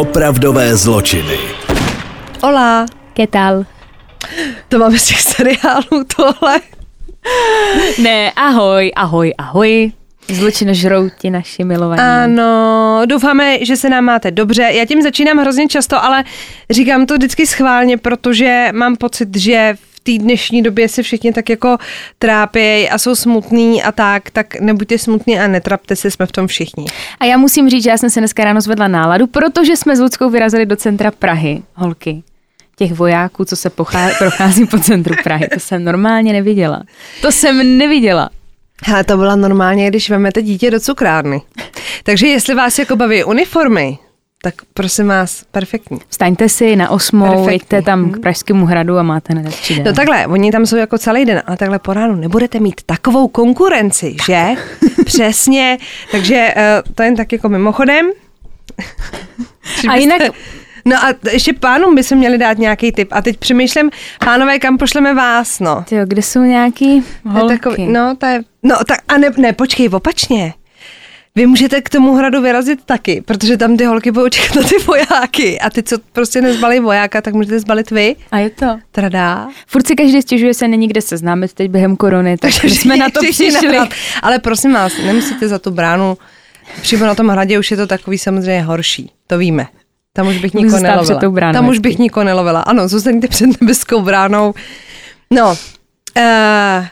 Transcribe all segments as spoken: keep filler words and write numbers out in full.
Opravdové zločiny. Hola, ¿qué tal? To máme z těch seriálů tohle. Ne, ahoj, ahoj, ahoj. Zločinožrouti naši milovaní. Ano, doufáme, že se nám máte dobře. Já tím začínám hrozně často, ale říkám to vždycky schválně, protože mám pocit, že v té dnešní době se všichni tak jako trápějí a jsou smutní a tak, tak nebuďte smutní a netrapte se, jsme v tom všichni. A já musím říct, že já jsem se dneska ráno zvedla náladu, protože jsme s Luckou vyrazili do centra Prahy, holky. Těch vojáků, co se pochá- prochází po centru Prahy, to jsem normálně neviděla. To jsem neviděla. Hele, to byla normálně, když vemete dítě do cukrárny. Takže jestli vás jako baví uniformy, tak prosím vás, perfektní. Vstaňte si na osmou, jeďte tam k Pražskému hradu a máte hned tři den. No takhle, oni tam jsou jako celý den, ale takhle po ránu nebudete mít takovou konkurenci, tak. Že? Přesně, takže to jen tak jako mimochodem. A jinak... No a ještě pánům bychom měli dát nějaký tip. A teď přemýšlím, pánové, kam pošleme vás, no. Tyjo, kde jsou nějaký holky? Takový, no, to je, no, tak a ne, ne, počkej, opačně. Vy můžete k tomu hradu vyrazit taky, protože tam ty holky budou čekat na ty vojáky. A ty, co prostě nezbalí vojáka, tak můžete zbalit vy. A je to. Tradá. Furt si každý stěžuje, se není kde seznámit teď během korony, takže jsme na to přišli. Ale prosím vás, nemusíte za tu bránu. Přímo na tom hradě už je to takový samozřejmě horší, to víme. Tam už bych nikoho nelovila. Tam už bych nikoho nelovila. Ano, zůstaňte před nebeskou bránou. No, uh,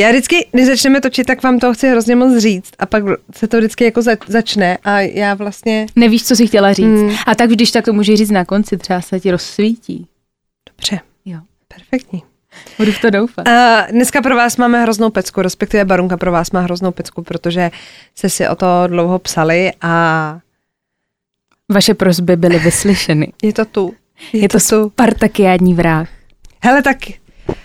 já vždycky, když začneme točit, tak vám toho chci hrozně moc říct. A pak se to vždycky jako za, začne a já vlastně... Nevíš, co jsi chtěla říct. Hmm. A tak když tak to můžeš říct na konci, třeba se ti rozsvítí. Dobře. Jo. Perfektní. Budu v to doufat. Uh, dneska pro vás máme hroznou pecku, respektive Barunka pro vás má hroznou pecku, protože jste si o to dlouho psali a... Vaše prosby byly vyslyšeny. Je to tu. Je, je to, to tu. Spartakiádní vrah. Hele, tak,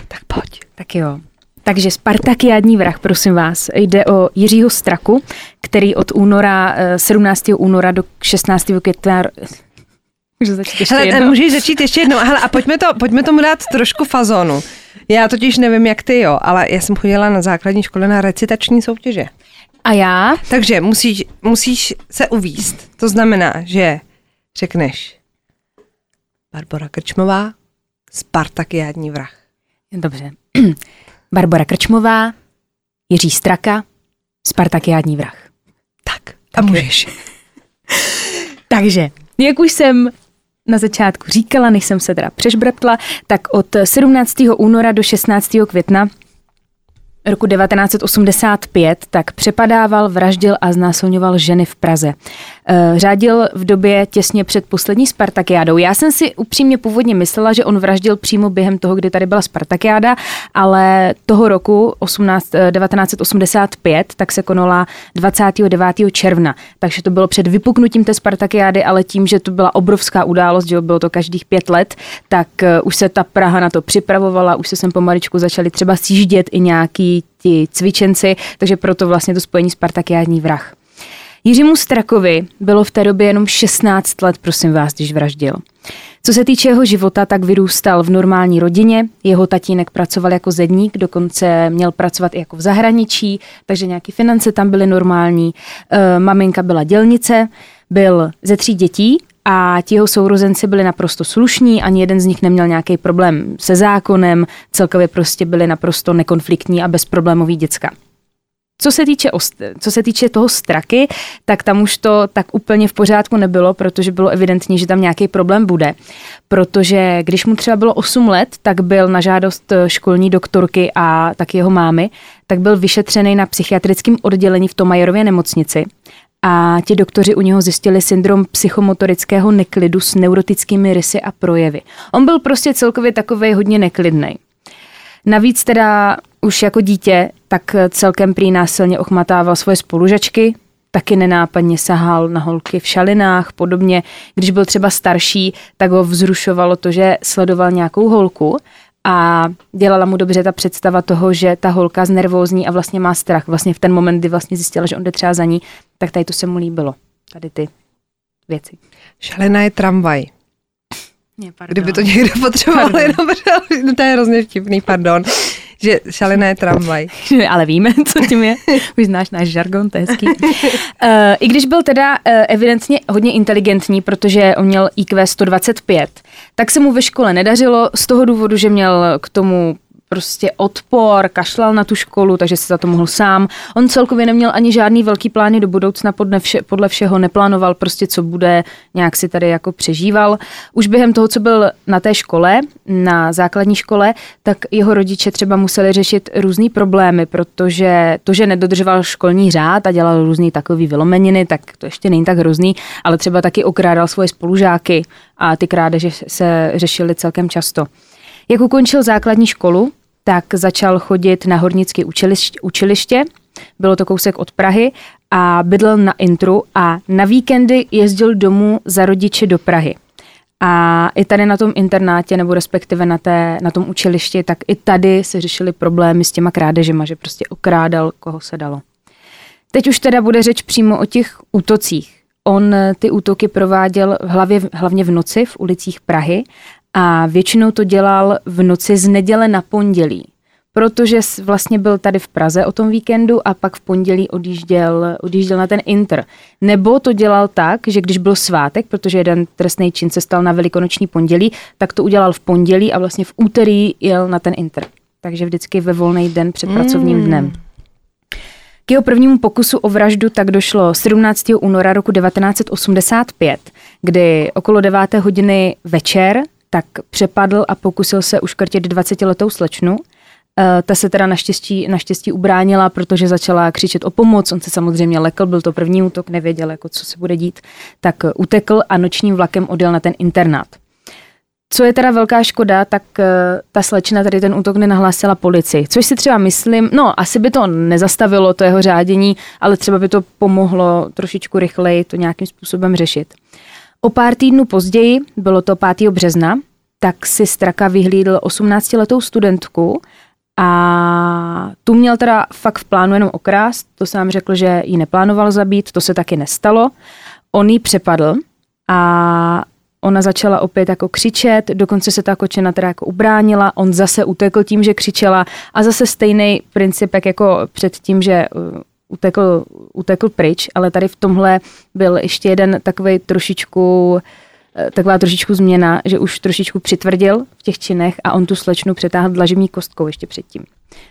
tak pojď. Tak jo. Takže Spartakiádní vrah, prosím vás, jde o Jiřího Straku, který od února, sedmnáctého února do šestnáctého května... Můžu začít ještě Hele, jednou? Můžeš začít ještě jednou. Hele, a pojďme, to, pojďme tomu dát trošku fazonu. Já totiž nevím, jak ty, jo, ale já jsem chodila na základní škole na recitační soutěže. A já? Takže musíš, musíš se uvíst. To znamená, že řekneš Barbora Krčmová, Spartakiádní vrah. Dobře. Barbora Krčmová, Jiří Straka, Spartakiádní vrah. Tak, a můžeš. Takže, jak už jsem na začátku říkala, než jsem se teda přešbrtla, tak od sedmnáctého února do šestnáctého května roku devatenáct osmdesát pět tak přepadával, vraždil a znásilňoval ženy v Praze. Řádil v době těsně před poslední Spartakiádou. Já jsem si upřímně původně myslela, že on vraždil přímo během toho, kdy tady byla Spartakiáda, ale toho roku devatenáct osmdesát pět tak se konala dvacátého devátého června. Takže to bylo před vypuknutím té Spartakiády, ale tím, že to byla obrovská událost, že bylo to každých pět let, tak už se ta Praha na to připravovala, už se sem pomaličku začali třeba sjíždět i nějaký ti cvičenci, takže proto vlastně to spojení Spartakiádní vrah. Jiřímu Strakovi bylo v té době jenom šestnáct let, prosím vás, když vraždil. Co se týče jeho života, tak vyrůstal v normální rodině, jeho tatínek pracoval jako zedník, dokonce měl pracovat i jako v zahraničí, takže nějaké finance tam byly normální. E, maminka byla dělnice, byl ze tří dětí a ti jeho sourozenci byli naprosto slušní, ani jeden z nich neměl nějaký problém se zákonem, celkově prostě byli naprosto nekonfliktní a bezproblémoví děcka. Co se týče, co se týče toho Straky, tak tam už to tak úplně v pořádku nebylo, protože bylo evidentní, že tam nějaký problém bude. Protože když mu třeba bylo osm let, tak byl na žádost školní doktorky a tak jeho mámy, tak byl vyšetřený na psychiatrickém oddělení v Tomajerově nemocnici. A ti doktoři u něho zjistili syndrom psychomotorického neklidu s neurotickými rysy a projevy. On byl prostě celkově takovej hodně neklidnej. Navíc teda už jako dítě tak celkem prý násilně ochmatával svoje spolužačky, taky nenápadně sahal na holky v šalinách, podobně. Když byl třeba starší, tak ho vzrušovalo to, že sledoval nějakou holku a dělala mu dobře ta představa toho, že ta holka znervózní a vlastně má strach. Vlastně v ten moment, kdy vlastně zjistila, že on jde třeba za ní, tak tady to se mu líbilo. Tady ty věci. Šalina je tramvaj. Ne, kdyby to někdo potřeboval, jenom, to je hrozně vtipný, pardon. že šalené tramvaj. Ale víme, co tím je. Už znáš náš žargon, to je hezký. Uh, I když byl teda uh, evidentně hodně inteligentní, protože on měl í kvé sto dvacet pět, tak se mu ve škole nedařilo z toho důvodu, že měl k tomu prostě odpor, kašlal na tu školu, takže se za to mohl sám. On celkově neměl ani žádný velký plány do budoucna, podle, vše, podle všeho neplánoval prostě, co bude, nějak si tady jako přežíval. Už během toho, co byl na té škole, na základní škole, tak jeho rodiče třeba museli řešit různý problémy, protože to, že nedodržoval školní řád a dělal různý takový vylomeniny, tak to ještě není tak hrozný, ale třeba taky okrádal svoje spolužáky a ty krádeže se řešily celkem často. Jak ukončil základní školu, tak začal chodit na hornické učiliště, bylo to kousek od Prahy a bydlel na intru a na víkendy jezdil domů za rodiči do Prahy. A i tady na tom internátě, nebo respektive na, té, na tom učilišti, tak i tady se řešily problémy s těma krádežema, že prostě okrádal, koho se dalo. Teď už teda bude řeč přímo o těch útocích. On ty útoky prováděl v hlavě, hlavně v noci v ulicích Prahy a většinou to dělal v noci z neděle na pondělí, protože vlastně byl tady v Praze o tom víkendu a pak v pondělí odjížděl, odjížděl na ten inter. Nebo to dělal tak, že když byl svátek, protože jeden trestný čin se stal na velikonoční pondělí, tak to udělal v pondělí a vlastně v úterý jel na ten inter. Takže vždycky ve volný den před mm. pracovním dnem. K jeho prvnímu pokusu o vraždu tak došlo sedmnáctého února roku devatenáct osmdesát pět, kdy okolo deváté hodiny večer tak přepadl a pokusil se uškrtit dvacetiletou slečnu. Ta se teda naštěstí, naštěstí ubránila, protože začala křičet o pomoc. On se samozřejmě lekl, byl to první útok, nevěděl, jako, co se bude dít. Tak utekl a nočním vlakem odjel na ten internát. Co je teda velká škoda, tak ta slečna tady ten útok nenahlásila policii. Což si třeba myslím, no asi by to nezastavilo to jeho řádění, ale třeba by to pomohlo trošičku rychleji to nějakým způsobem řešit. O pár týdnů později, bylo to pátého března, tak si Straka vyhlídl osmnáctiletou studentku a tu měl teda fakt v plánu jenom okrást, to sám řekl, že ji neplánoval zabít, to se taky nestalo. On ji přepadl a ona začala opět jako křičet, dokonce se ta kočena teda jako ubránila, on zase utekl tím, že křičela a zase stejný princip, jak jako před tím, že utekl, utekl pryč, ale tady v tomhle byl ještě jeden takový trošičku, taková trošičku změna, že už trošičku přitvrdil v těch činech a on tu slečnu přetáhl dlažební kostkou ještě předtím.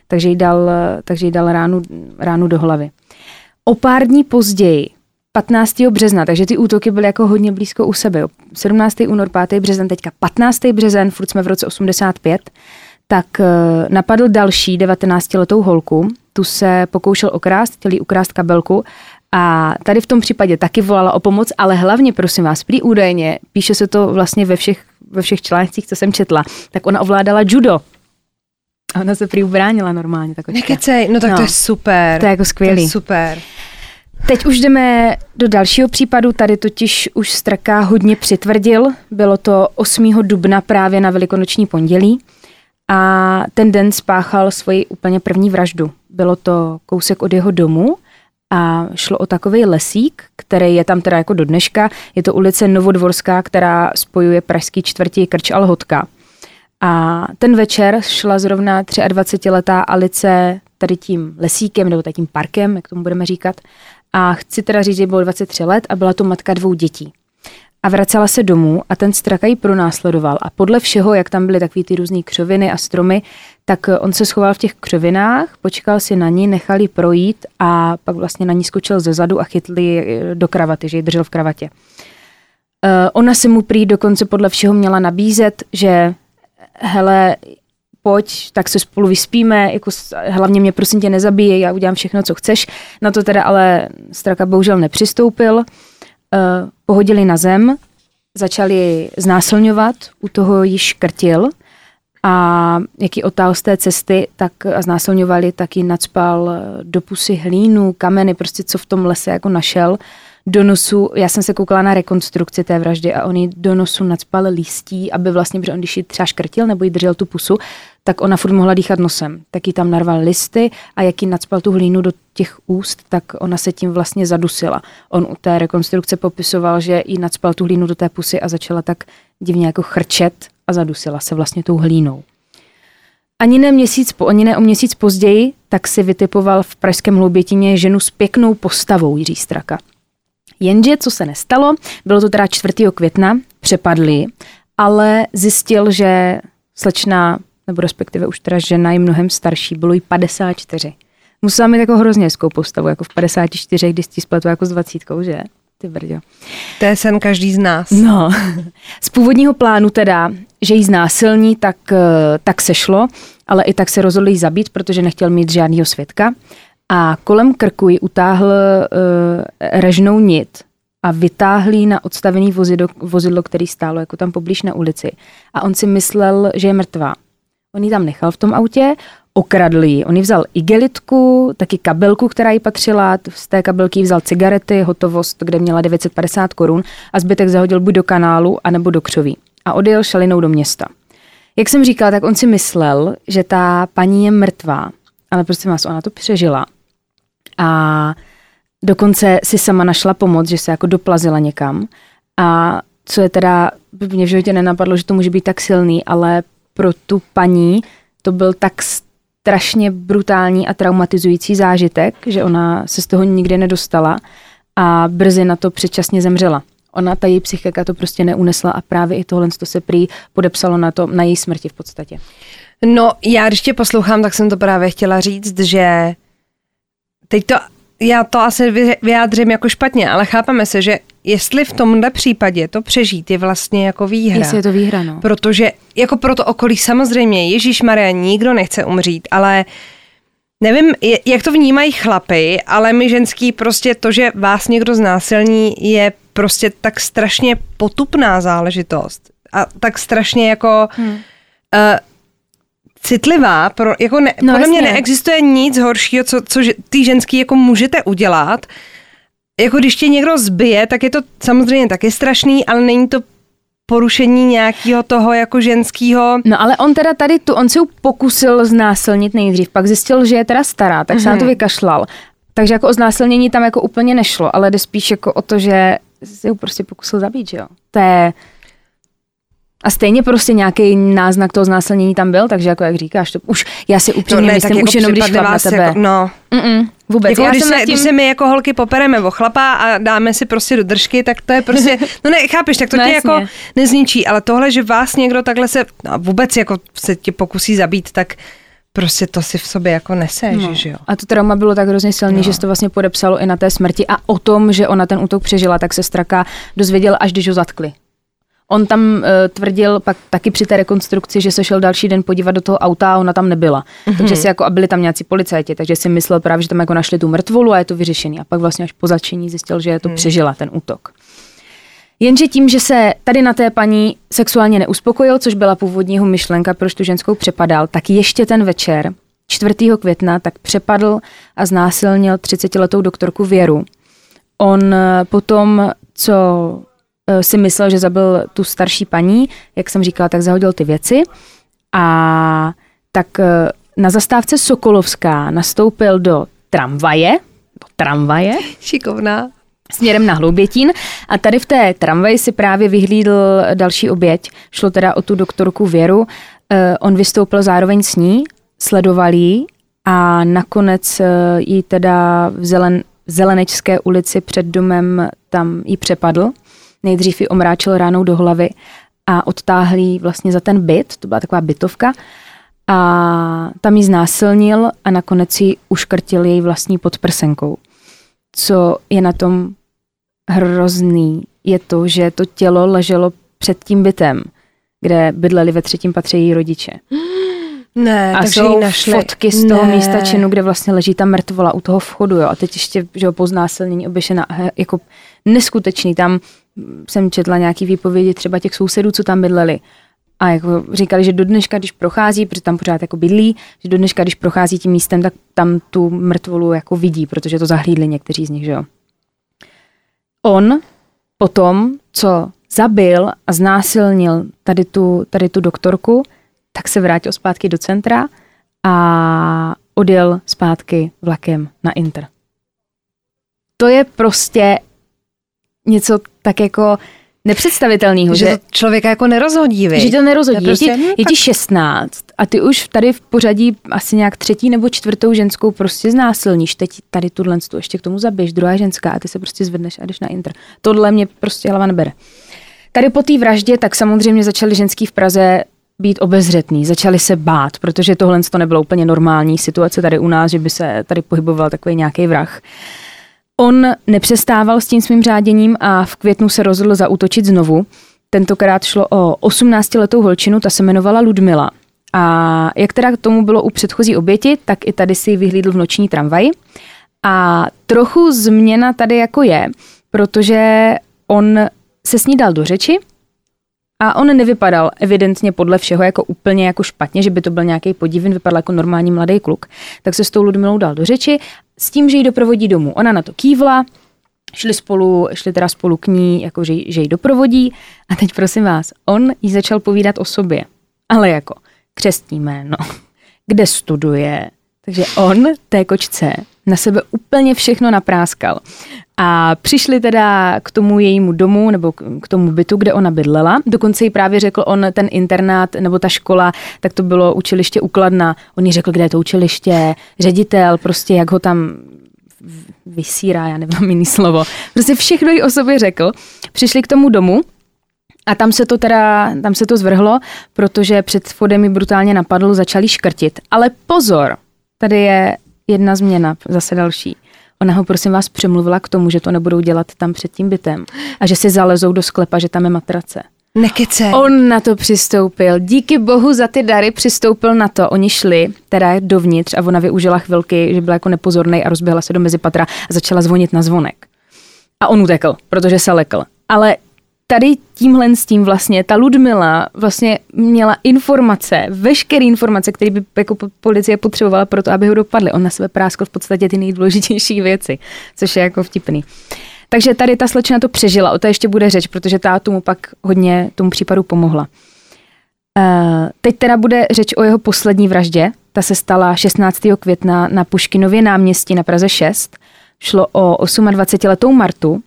Takže jí dal, takže jí dal ránu, ránu do hlavy. O pár dní později, patnáctého března, takže ty útoky byly jako hodně blízko u sebe. sedmnáctý únor, pátý březen, teďka patnáctý březen, furt jsme v roce osmdesát pět, tak napadl další devatenáctiletou holku, tu se pokoušel okrást, chtěl jí ukrást kabelku a tady v tom případě taky volala o pomoc, ale hlavně, prosím vás, prý údajně, píše se to vlastně ve všech, ve všech článcích, co jsem četla, tak ona ovládala judo. A ona se prý ubránila normálně. Tak nekecej, no tak no, to je super. To je jako skvělý. To je super. Teď už jdeme do dalšího případu, tady totiž už Straka hodně přitvrdil, bylo to osmého dubna právě na velikonoční pondělí a ten den spáchal svoji úplně první vraždu. Bylo to kousek od jeho domu a šlo o takovej lesík, který je tam teda jako do dneška, je to ulice Novodvorská, která spojuje pražský čtvrti Krč a Lhotka. A ten večer šla zrovna dvacetiletá Alice tady tím lesíkem nebo tady tím parkem, jak tomu budeme říkat. A chci teda říct, že bylo dvacet tři let a byla to matka dvou dětí. A vracela se domů a ten Straka ji pronásledoval. A podle všeho, jak tam byly takový ty různý křoviny a stromy, tak on se schoval v těch křovinách, počkal si na ní, nechal ji projít a pak vlastně na ní skočil ze zadu a chytl ji do kravaty, že ji držel v kravatě. Uh, ona se mu prý dokonce podle všeho měla nabízet, že hele, pojď, tak se spolu vyspíme, jako hlavně mě prosím tě nezabíjej, já udělám všechno, co chceš. Na to teda ale Straka bohužel nepřistoupil. Uh, pohodili na zem, začali znásilňovat, u toho ji škrtil a jak ji otáhl z té cesty, tak a znásilňovali, tak ji nacpal do pusy hlínu, kameny, prostě co v tom lese jako našel. Do nosu, já jsem se koukala na rekonstrukci té vraždy a on jí do nosu nacpal lístí, aby vlastně, protože on když ji třeba škrtil nebo jí držel tu pusu, tak ona furt mohla dýchat nosem. Tak jí tam narval listy a jak jí nacpal tu hlínu do těch úst, tak ona se tím vlastně zadusila. On u té rekonstrukce popisoval, že jí nacpal tu hlínu do té pusy a začala tak divně jako chrčet a zadusila se vlastně tou hlínou. Ani ne, měsíc, ani ne o měsíc později, tak si vytipoval v pražském Hloubětíně ženu s pěknou postavou Jiří Straka. Jenže, co se nestalo, bylo to teda čtvrtého května, přepadli, ale zjistil, že slečna, nebo respektive už teda žena je mnohem starší, bylo jí padesát čtyři. Musela mít jako hrozně hezkou postavu, jako v padesáti čtyřech, když jsi spletla jako s dvacítkou, že? Ty brďo. To je sen každý z nás. No, z původního plánu teda, že jí znásilní, tak, tak se šlo, ale i tak se rozhodl jí zabít, protože nechtěl mít žádnýho svědka. A kolem krku ji utáhl uh, ražnou nit a vytáhl ji na odstavený vozidlo, vozidlo, který stálo jako tam poblíž na ulici. A on si myslel, že je mrtvá. On ji tam nechal v tom autě, okradl ji. On ji vzal igelitku, taky kabelku, která jí patřila, z té kabelky vzal cigarety, hotovost, kde měla devět set padesát korun a zbytek zahodil buď do kanálu, anebo do křoví. A odjel šalinou do města. Jak jsem říkala, tak on si myslel, že ta paní je mrtvá, ale prostě vás, ona to přežila. A dokonce si sama našla pomoc, že se jako doplazila někam. A co je teda, mě v životě nenapadlo, že to může být tak silný, ale pro tu paní to byl tak strašně brutální a traumatizující zážitek, že ona se z toho nikdy nedostala a brzy na to předčasně zemřela. Ona, ta její psychika to prostě neunesla a právě i tohle to se prý podepsalo na, to, na její smrti v podstatě. No, já když tě poslouchám, tak jsem to právě chtěla říct, že teď to, já to asi vyjádřím jako špatně, ale chápeme se, že jestli v tomhle případě to přežít je vlastně jako výhra. Jestli je to výhra, no. Protože jako pro to okolí samozřejmě, ježíšmarja, nikdo nechce umřít, ale nevím, jak to vnímají chlapy, ale my ženský prostě to, že vás někdo znásilní, je prostě tak strašně potupná záležitost a tak strašně jako... Hmm. Uh, citlivá, pro, jako ne, no, podle mě neexistuje nic horšího, co, co ty ženský jako můžete udělat. Jako když tě někdo zbije, tak je to samozřejmě taky strašný, ale není to porušení nějakého toho jako ženského. No ale on teda tady tu, on si ji pokusil znásilnit nejdřív, pak zjistil, že je teda stará, tak se hmm. na to vykašlal. Takže jako o znásilnění tam jako úplně nešlo, ale jde spíš jako o to, že si ji prostě pokusil zabít, že jo. To je... A stejně prostě nějaký náznak toho znásilnění tam byl, takže jako jak říkáš, to už já si upřímně no, myslím, jako už jenom když chlap na tebe. Jako, no. Mm-mm, vůbec. Jako, já když, jsem se, tím... když se my jako holky popereme o chlapa a dáme si prostě do držky, tak to je prostě, no ne, chápeš, tak to no, tě jasně. Jako nezničí, ale tohle, že vás někdo takhle se, no vůbec jako se tě pokusí zabít, tak prostě to si v sobě jako neseš, no. Že jo. A to trauma bylo tak hrozně silný, no. Že se to vlastně podepsalo i na té smrti a o tom, že ona ten útok přežila, tak se Straka dozvěděl, až když ho zatkli. On tam uh, tvrdil pak taky při té rekonstrukci, že se šel další den podívat do toho auta a ona tam nebyla. Mm-hmm. Takže si jako, a byli tam nějací policajti, takže si myslel právě, že tam jako našli tu mrtvolu a je to vyřešený. A pak vlastně až po zatčení zjistil, že to mm. přežila ten útok. Jenže tím, že se tady na té paní sexuálně neuspokojil, což byla původní jeho myšlenka, proč tu ženskou přepadal, tak ještě ten večer, čtvrtého května, tak přepadl a znásilnil třicetiletou doktorku Věru. On potom, co... si myslel, že zabil tu starší paní, jak jsem říkala, tak zahodil ty věci a tak na zastávce Sokolovská nastoupil do tramvaje, do tramvaje, šikovná, směrem na Hloubětín a tady v té tramvaji si právě vyhlídl další oběť, šlo teda o tu doktorku Věru, on vystoupil zároveň s ní, sledoval ji a nakonec ji teda v Zelen, Zelenečské ulici před domem tam ji přepadl. Nejdřív ji omráčil ránou do hlavy a odtáhl ji vlastně za ten byt, to byla taková bytovka, a tam ji znásilnil a nakonec ji uškrtil její vlastní podprsenkou. Co je na tom hrozný, je to, že to tělo leželo před tím bytem, kde bydleli ve třetím patře její rodiče. Ne, a jsou fotky z toho ne. místa činu, kde vlastně leží ta mrtvola u toho vchodu, jo. A teď ještě, že ho po znásilnění oběšená, jako neskutečný, tam jsem četla nějaký výpovědi třeba těch sousedů, co tam bydleli. A jako říkali, že do dneška, když prochází, protože tam pořád jako bydlí, že do dneška, když prochází tím místem, tak tam tu mrtvolu jako vidí, protože to zahlídli někteří z nich, že jo. On potom, co zabil a znásilnil tady tu, tady tu doktorku, tak se vrátil zpátky do centra a odjel zpátky vlakem na Inter. To je prostě něco tak jako nepředstavitelného. Že, že to člověka jako nerozhodí, vy. Že to nerozhodí. Prostě, je, ti, je ti šestnáct a ty už tady v pořadí asi nějak třetí nebo čtvrtou ženskou prostě znásilníš. Teď tady tuhle tu ještě k tomu zabiješ, druhá ženská a ty se prostě zvedneš a jdeš na inter. Tohle mě prostě hlava nebere. Tady po té vraždě tak samozřejmě začaly ženský v Praze být obezřetný, začali se bát, protože tohle to nebylo úplně normální situace tady u nás, že by se tady pohyboval takový nějaký vrah. On nepřestával s tím svým řáděním a v květnu se rozhodl zaútočit znovu. Tentokrát šlo o osmnáctiletou holčinu, ta se jmenovala Ludmila. A jak teda k tomu bylo u předchozí oběti, tak i tady si ji vyhlídl v noční tramvaji. A trochu změna tady jako je, protože on se s ní dal do řeči a on nevypadal evidentně podle všeho jako úplně jako špatně, že by to byl nějaký podivin, vypadal jako normální mladý kluk. Tak se s tou Ludmilou dal do řeči s tím, že ji doprovodí domů. Ona na to kývla, šli spolu, šli teda spolu k ní, jako že, že ji doprovodí. A teď prosím vás, on jí začal povídat o sobě, ale jako křestní jméno, kde studuje. Takže on té kočce na sebe úplně všechno napráskal. A přišli teda k tomu jejímu domu nebo k tomu bytu, kde ona bydlela. Dokonce jí právě řekl on ten internát nebo ta škola, tak to bylo učiliště Ukladna. On jí řekl, kde je to učiliště, ředitel, prostě jak ho tam vysírá, já nevím jiný slovo. Prostě všechno jí o sobě řekl. Přišli k tomu domu a tam se to teda, tam se to zvrhlo, protože před vchodem ji brutálně napadl, začali škrtit. Ale pozor, tady je jedna změna, zase další. Ona ho, prosím vás, přemluvila k tomu, že to nebudou dělat tam před tím bytem a že si zalezou do sklepa, že tam je matrace. Nekyce. On na to přistoupil. Díky bohu za ty dary přistoupil na to. Oni šli teda dovnitř a ona využila chvilky, že byla jako nepozornej a rozběhla se do mezipatra a začala zvonit na zvonek. A on utekl, protože se lekl. Ale tady tímhle s tím vlastně ta Ludmila vlastně měla informace, veškeré informace, které by jako policie potřebovala pro to, aby ho dopadly. On na sebe práskl v podstatě ty nejdůležitější věci, což je jako vtipný. Takže tady ta slečna to přežila, o to ještě bude řeč, protože ta tomu pak hodně tomu případu pomohla. Teď teda bude řeč o jeho poslední vraždě. Ta se stala šestnáctého května na Puškinově náměstí na Praze šest. Šlo o osmadvacetiletou Martu.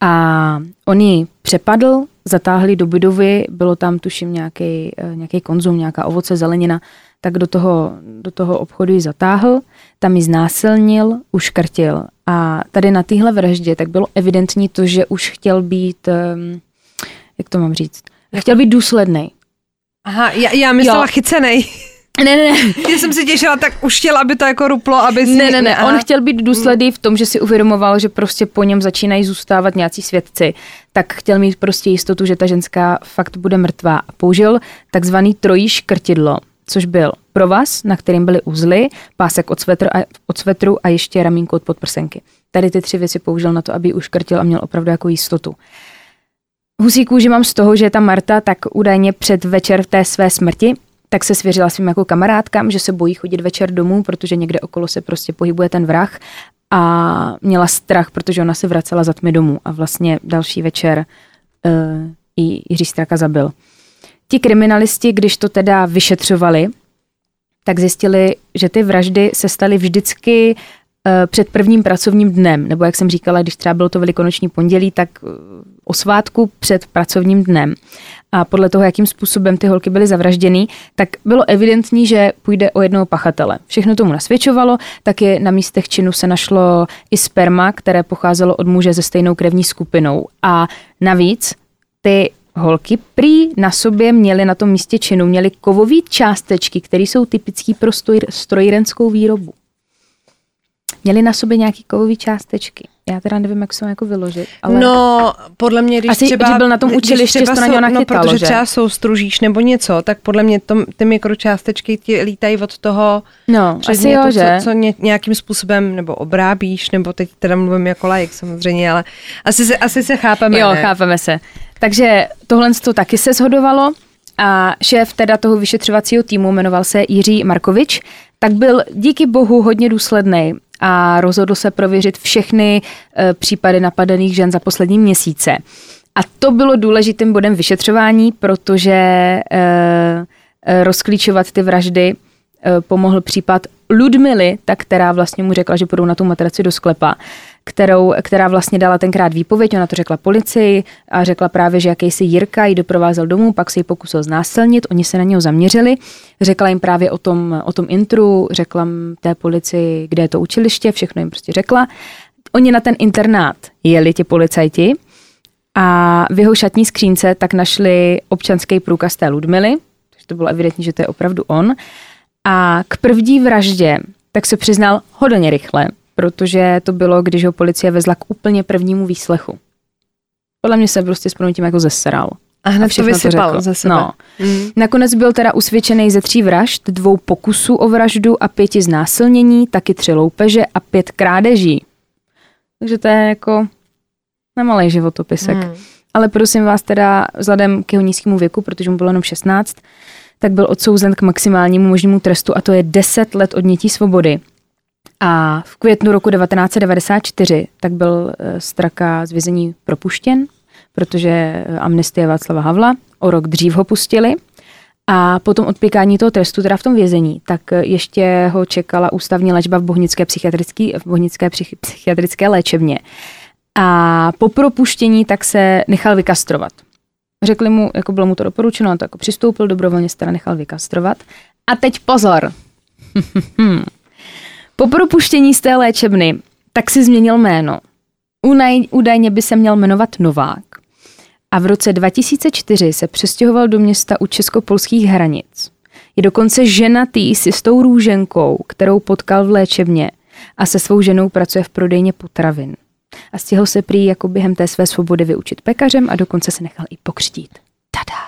A on ji přepadl, zatáhli do budovy, bylo tam tuším nějaký, nějaký konzum, nějaká ovoce, zelenina, tak do toho, do toho obchodu ji zatáhl, tam ji znásilnil, uškrtil. A tady na téhle vraždě tak bylo evidentní to, že už chtěl být, jak to mám říct, chtěl být důslednej. Aha, já, já myslela jo. Chycenej. Ne, ne, ne. Já jsem se těšila, tak už chtěl, aby to jako ruplo, aby si... Ne, ne, ne, on chtěl být důsledný v tom, že si uvědomoval, že prostě po něm začínají zůstávat nějací svědci, tak chtěl mít prostě jistotu, že ta ženská fakt bude mrtvá a použil takzvaný trojí škrtidlo, což byl provaz, na kterým byly uzly, pásek od svetru a, od svetru a ještě ramínko od podprsenky. Tady ty tři věci použil na to, aby ji uškrtil a měl opravdu jako jistotu. Husí kůži mám z toho, že ta Marta tak údajně před večer té své smrti tak se svěřila svým jako kamarádkám, že se bojí chodit večer domů, protože někde okolo se prostě pohybuje ten vrah a měla strach, protože ona se vracela za tmy domů a vlastně další večer uh, jí Jiří Straka zabil. Ti kriminalisti, když to teda vyšetřovali, tak zjistili, že ty vraždy se staly vždycky uh, před prvním pracovním dnem, nebo jak jsem říkala, když třeba bylo to velikonoční pondělí, tak uh, o svátku před pracovním dnem. A podle toho, jakým způsobem ty holky byly zavražděny, tak bylo evidentní, že půjde o jednoho pachatele. Všechno tomu nasvědčovalo, taky na místech činu se našlo i sperma, které pocházelo od muže se stejnou krevní skupinou. A navíc ty holky prý na sobě měly na tom místě činu, měly kovový částečky, které jsou typické pro strojírenskou výrobu. Měli na sobě nějaký kovový částečky. Já teda nevím, jak se to jako vyložit. Ale... No, podle mě, když asi, třeba... Asi, byl na tom učiliště, to na něho nachytalo, no, protože že? Třeba soustružíš nebo něco, tak podle mě tom, ty mikročástečky ti lítají od toho... No, asi jo, to, že? Co, co ně, nějakým způsobem, nebo obrábíš, nebo teď teda mluvím jako laik samozřejmě, ale asi se, asi se chápeme, Jo, ne? chápeme se. Takže tohle to taky se shodovalo a šéf teda toho vyšetřovacího týmu jmenoval se Jiří Markovič, tak byl díky bohu hodně důslednej a rozhodl se prověřit všechny e, případy napadených žen za poslední měsíce. A to bylo důležitým bodem vyšetřování, protože e, e, rozklíčovat ty vraždy e, pomohl případ Ludmily, ta, která vlastně mu řekla, že půjdou na tu matraci do sklepa. kterou, která vlastně dala tenkrát výpověď. Ona to řekla policii a řekla právě, že jakýsi Jirka ji doprovázel domů, pak se ji pokusil znásilnit, oni se na něho zaměřili. Řekla jim právě o tom, o tom intru, řekla té policii, kde je to učiliště, všechno jim prostě řekla. Oni na ten internát jeli ti policajti a v jeho šatní skřínce tak našli občanský průkaz té Ludmily, takže to bylo evidentní, že to je opravdu on. A k první vraždě tak se přiznal hodně rychle, protože to bylo, když ho policie vezla k úplně prvnímu výslechu. Podle mě se prostě s tím jako zeseral. A hned to vysypal ze sebe. No. Mm. Nakonec byl teda usvědčený ze tří vražd, dvou pokusů o vraždu a pěti znásilnění, taky tři loupeže a pět krádeží. Takže to je jako nemalej životopisek. Mm. Ale prosím vás teda, vzhledem k jeho nízkému věku, protože mu bylo jenom šestnáct, tak byl odsouzen k maximálnímu možnému trestu a to je deset let odnětí svobody. A v květnu roku devatenáct set devadesát čtyři tak byl Straka z vězení propuštěn, protože amnestie Václava Havla o rok dřív ho pustili. A potom odpěkání toho trestu, teda v tom vězení, tak ještě ho čekala ústavní léčba v bohnické psychiatrické, v bohnické psychiatrické léčebně. A po propuštění tak se nechal vykastrovat. Řekli mu, jako bylo mu to doporučeno, on to jako přistoupil, dobrovolně se teda nechal vykastrovat. A teď pozor. Po propuštění z té léčebny tak si změnil jméno. Unaj, údajně by se měl jmenovat Novák. A v roce dva tisíce čtyři se přestěhoval do města u česko-polských hranic. Je dokonce ženatý s jistou Růženkou, kterou potkal v léčebně a se svou ženou pracuje v prodejně potravin. A stihl se prý jako během té své svobody vyučit pekařem a dokonce se nechal i pokřtít. Tada!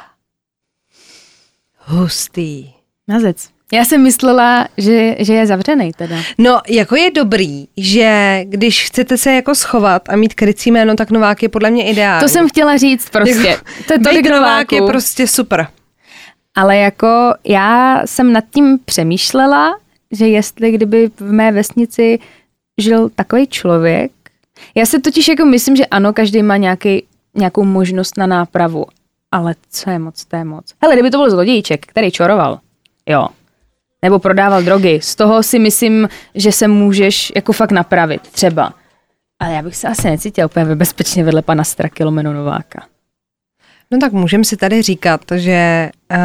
Hustý. Mazec. Já jsem myslela, že, že je zavřenej teda. No, jako je dobrý, že když chcete se jako schovat a mít krycí jméno, tak Novák je podle mě ideální. To jsem chtěla říct prostě. Jako, to je tolik Novák je prostě super. Ale jako já jsem nad tím přemýšlela, že jestli kdyby v mé vesnici žil takový člověk. Já se totiž jako myslím, že ano, každý má nějaký, nějakou možnost na nápravu. Ale co je moc, to je moc. Hele, kdyby to byl zlodějíček, který čoroval, jo, nebo prodával drogy, z toho si myslím, že se můžeš jako fakt napravit, třeba. Ale já bych se asi necítil úplně bezpečně vedle pana Straky lomeno Nováka. No tak můžeme si tady říkat, že uh,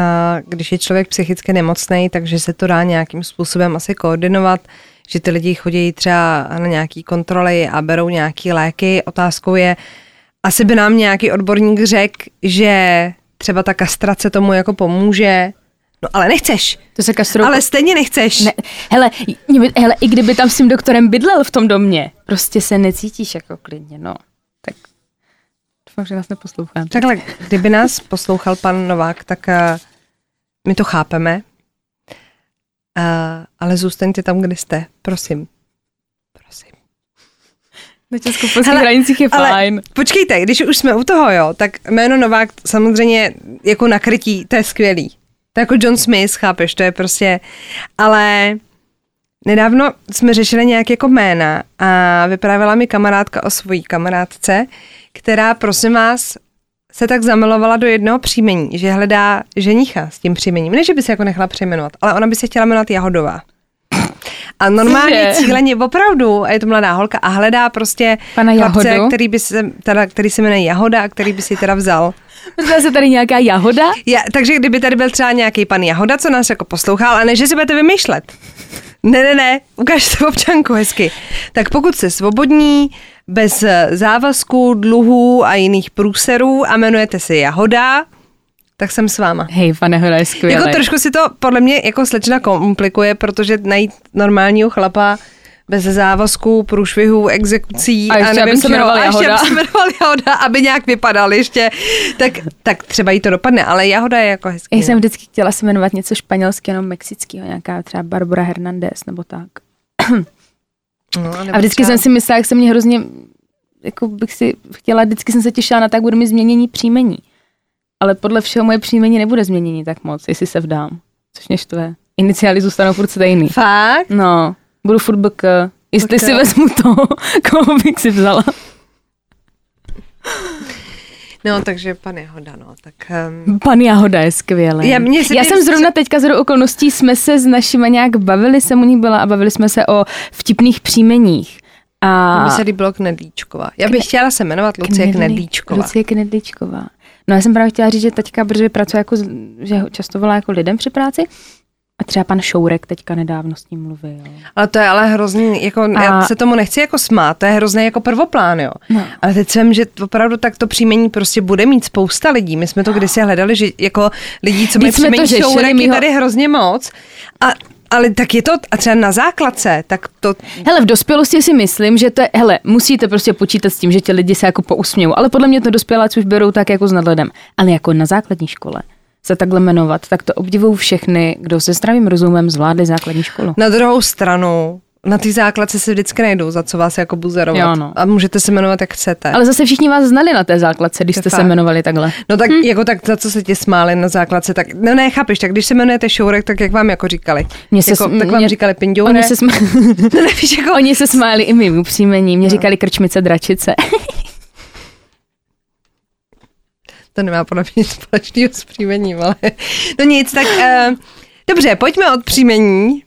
když je člověk psychicky nemocný, takže se to dá nějakým způsobem asi koordinovat, že ty lidi chodí třeba na nějaký kontroly a berou nějaký léky. Otázkou je, asi by nám nějaký odborník řekl, že třeba ta kastrace tomu jako pomůže. No ale nechceš. To se kastrou... Ale stejně nechceš. Ne, hele, hele, i kdyby tam s tím doktorem bydlel v tom domě, prostě se necítíš jako klidně, no. Tak doufám, že nás neposlouchám. Takhle, kdyby nás poslouchal pan Novák, tak uh, my to chápeme. Uh, ale zůstaňte tam, kde jste. Prosím. Prosím. Na česko-polských hranicích je fajn. Počkejte, když už jsme u toho, jo, tak jméno Novák samozřejmě jako nakrytí, to je skvělý. To jako John Smith, chápeš, to je prostě, ale nedávno jsme řešili nějaké jako jména a vyprávěla mi kamarádka o svojí kamarádce, která, prosím vás, se tak zamilovala do jednoho příjmení, že hledá ženicha s tím příjmením. Ne, že by se jako nechala přejmenovat, ale ona by se chtěla jmenovat Jahodová. A normálně cíleně opravdu, a je to mladá holka a hledá prostě chlapce, který, by se, teda, který se jmenuje Jahoda a který by si teda vzal. Vzala se tady nějaká Jahoda? Ja, takže kdyby tady byl třeba nějaký pan Jahoda, co nás jako poslouchal, a ne, že si budete vymýšlet. Ne, ne, ne, ukážte občanku hezky. Tak pokud se svobodní, bez závazků, dluhů a jiných průserů a jmenujete se Jahoda, tak jsem s váma. Hej, pane Hoda, je skvělé. Jako trošku si to podle mě jako slečna komplikuje, protože najít normálního chlapa bez závazků, průšvihů, exekucí a, a nevím, se jmenoval Jahoda. Jahoda, aby nějak vypadal ještě, tak, tak třeba jí to dopadne, ale Jahoda je jako hezký. Já jsem vždycky chtěla se jmenovat něco španělského nebo mexického, nějaká třeba Barbara Hernández nebo tak. No, nebo a vždycky třeba... jsem si myslela, jak se mě hrozně, jako bych si chtěla, vždycky jsem se těšila na tak, budu mi změnění příjmení. Ale podle všeho moje příjmení nebude změnění tak moc, jestli se vdám, což mě štve. Iniciály zůstanou furt stejný. Fakt? No, budu furt bk, jestli okay. Si vezmu toho, koho bych si vzala. No, takže pan Jahoda, no, tak... Um... Pan Jahoda je skvělý. Já, Já jsem zrovna teďka z okolností, jsme se s našima nějak bavili, jsem u nich byla a bavili jsme se o vtipných příjmeních. A... Mně se líbilo Knedlíčková. Já bych Kne... chtěla se jmenovat Lucie Knedlí... Knedlíčková. Lucie Knedlíčková. No já jsem právě chtěla říct, že teďka, protože pracuje jako, že často volá jako lidem při práci, a třeba pan Šourek teďka nedávno s ním mluvil. Ale to je ale hrozný, jako, a... já se tomu nechci jako smát, to je hrozný jako prvoplán, jo. No. Ale teď jsem, že opravdu tak to příjmení prostě bude mít spousta lidí. My jsme to kdysi hledali, že jako lidí, co mají příjmení Šourek, je tady hrozně moc. A ale tak je to, a třeba na základce, tak to... Hele, v dospělosti si myslím, že to je, hele, musíte prostě počítat s tím, že ti lidi se jako pousmějou, ale podle mě to dospěláci už berou tak jako s nadhledem. Ale jako na základní škole se takhle jmenovat, tak to obdivují všechny, kdo se zdravým rozumem zvládli základní školu. Na druhou stranu, na ty základce se vždycky najdou, za co vás jako buzerovat. Jo, no. A můžete se jmenovat, jak chcete. Ale zase všichni vás znali na té základce, když jste se jmenovali takhle. No tak hm. jako tak, za co se tě smáli na základce, tak no ne, chápeš, tak když se jmenujete Šourek, tak jak vám jako říkali? Mě se jako, sm- tak vám mě... říkali pindoure. Oni se smáli. jako... Oni se smáli i mým upřímení, mě no. říkali krčmice, dračice. To nemá podle mě společného s příjmením, ale no nic, tak uh... dobře, pojďme od příjmení.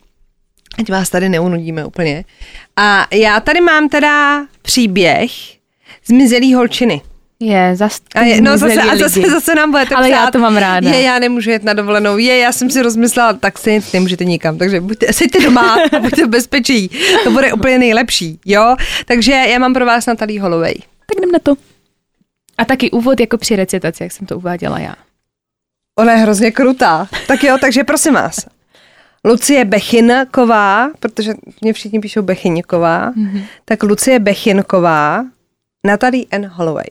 Ať vás tady neunudíme úplně. A já tady mám teda příběh zmizelý holčiny. Je, zas, a je no zase, a zase, zase nám budete psát. Ale já to mám ráda. Je, já nemůžu jet na dovolenou. Je, já jsem si rozmyslela, tak se nemůžete nikam. Takže buďte, seďte doma a buďte v bezpečí. To bude úplně nejlepší, jo? Takže já mám pro vás Natalee Holloway. Tak jdem na to. A taky úvod jako při recitaci, jak jsem to uváděla já. Ona je hrozně krutá. Tak jo, takže prosím vás. Lucie Bechinková, protože mě všichni píšou Bechinková, mm-hmm. tak Lucie Bechinková, Natalee Ann Holloway.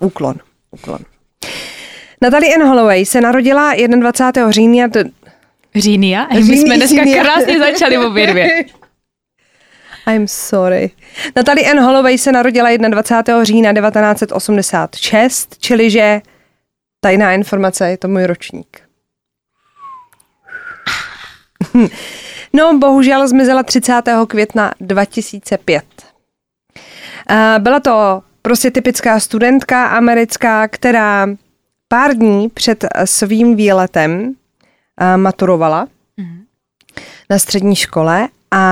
Úklon, úklon. Natalee Ann Holloway se narodila dvacátého prvního října... Do... Října? My Říjný, jsme dneska Říjný. Krásně začali obě dvě. I'm sorry. Natalee Ann Holloway se narodila dvacátého prvního října devatenáct osmdesát šest, čiliže tajná informace, je to můj ročník. No, bohužel zmizela třicátého května dva tisíce pět. Byla to prostě typická studentka americká, která pár dní před svým výletem maturovala mm. na střední škole a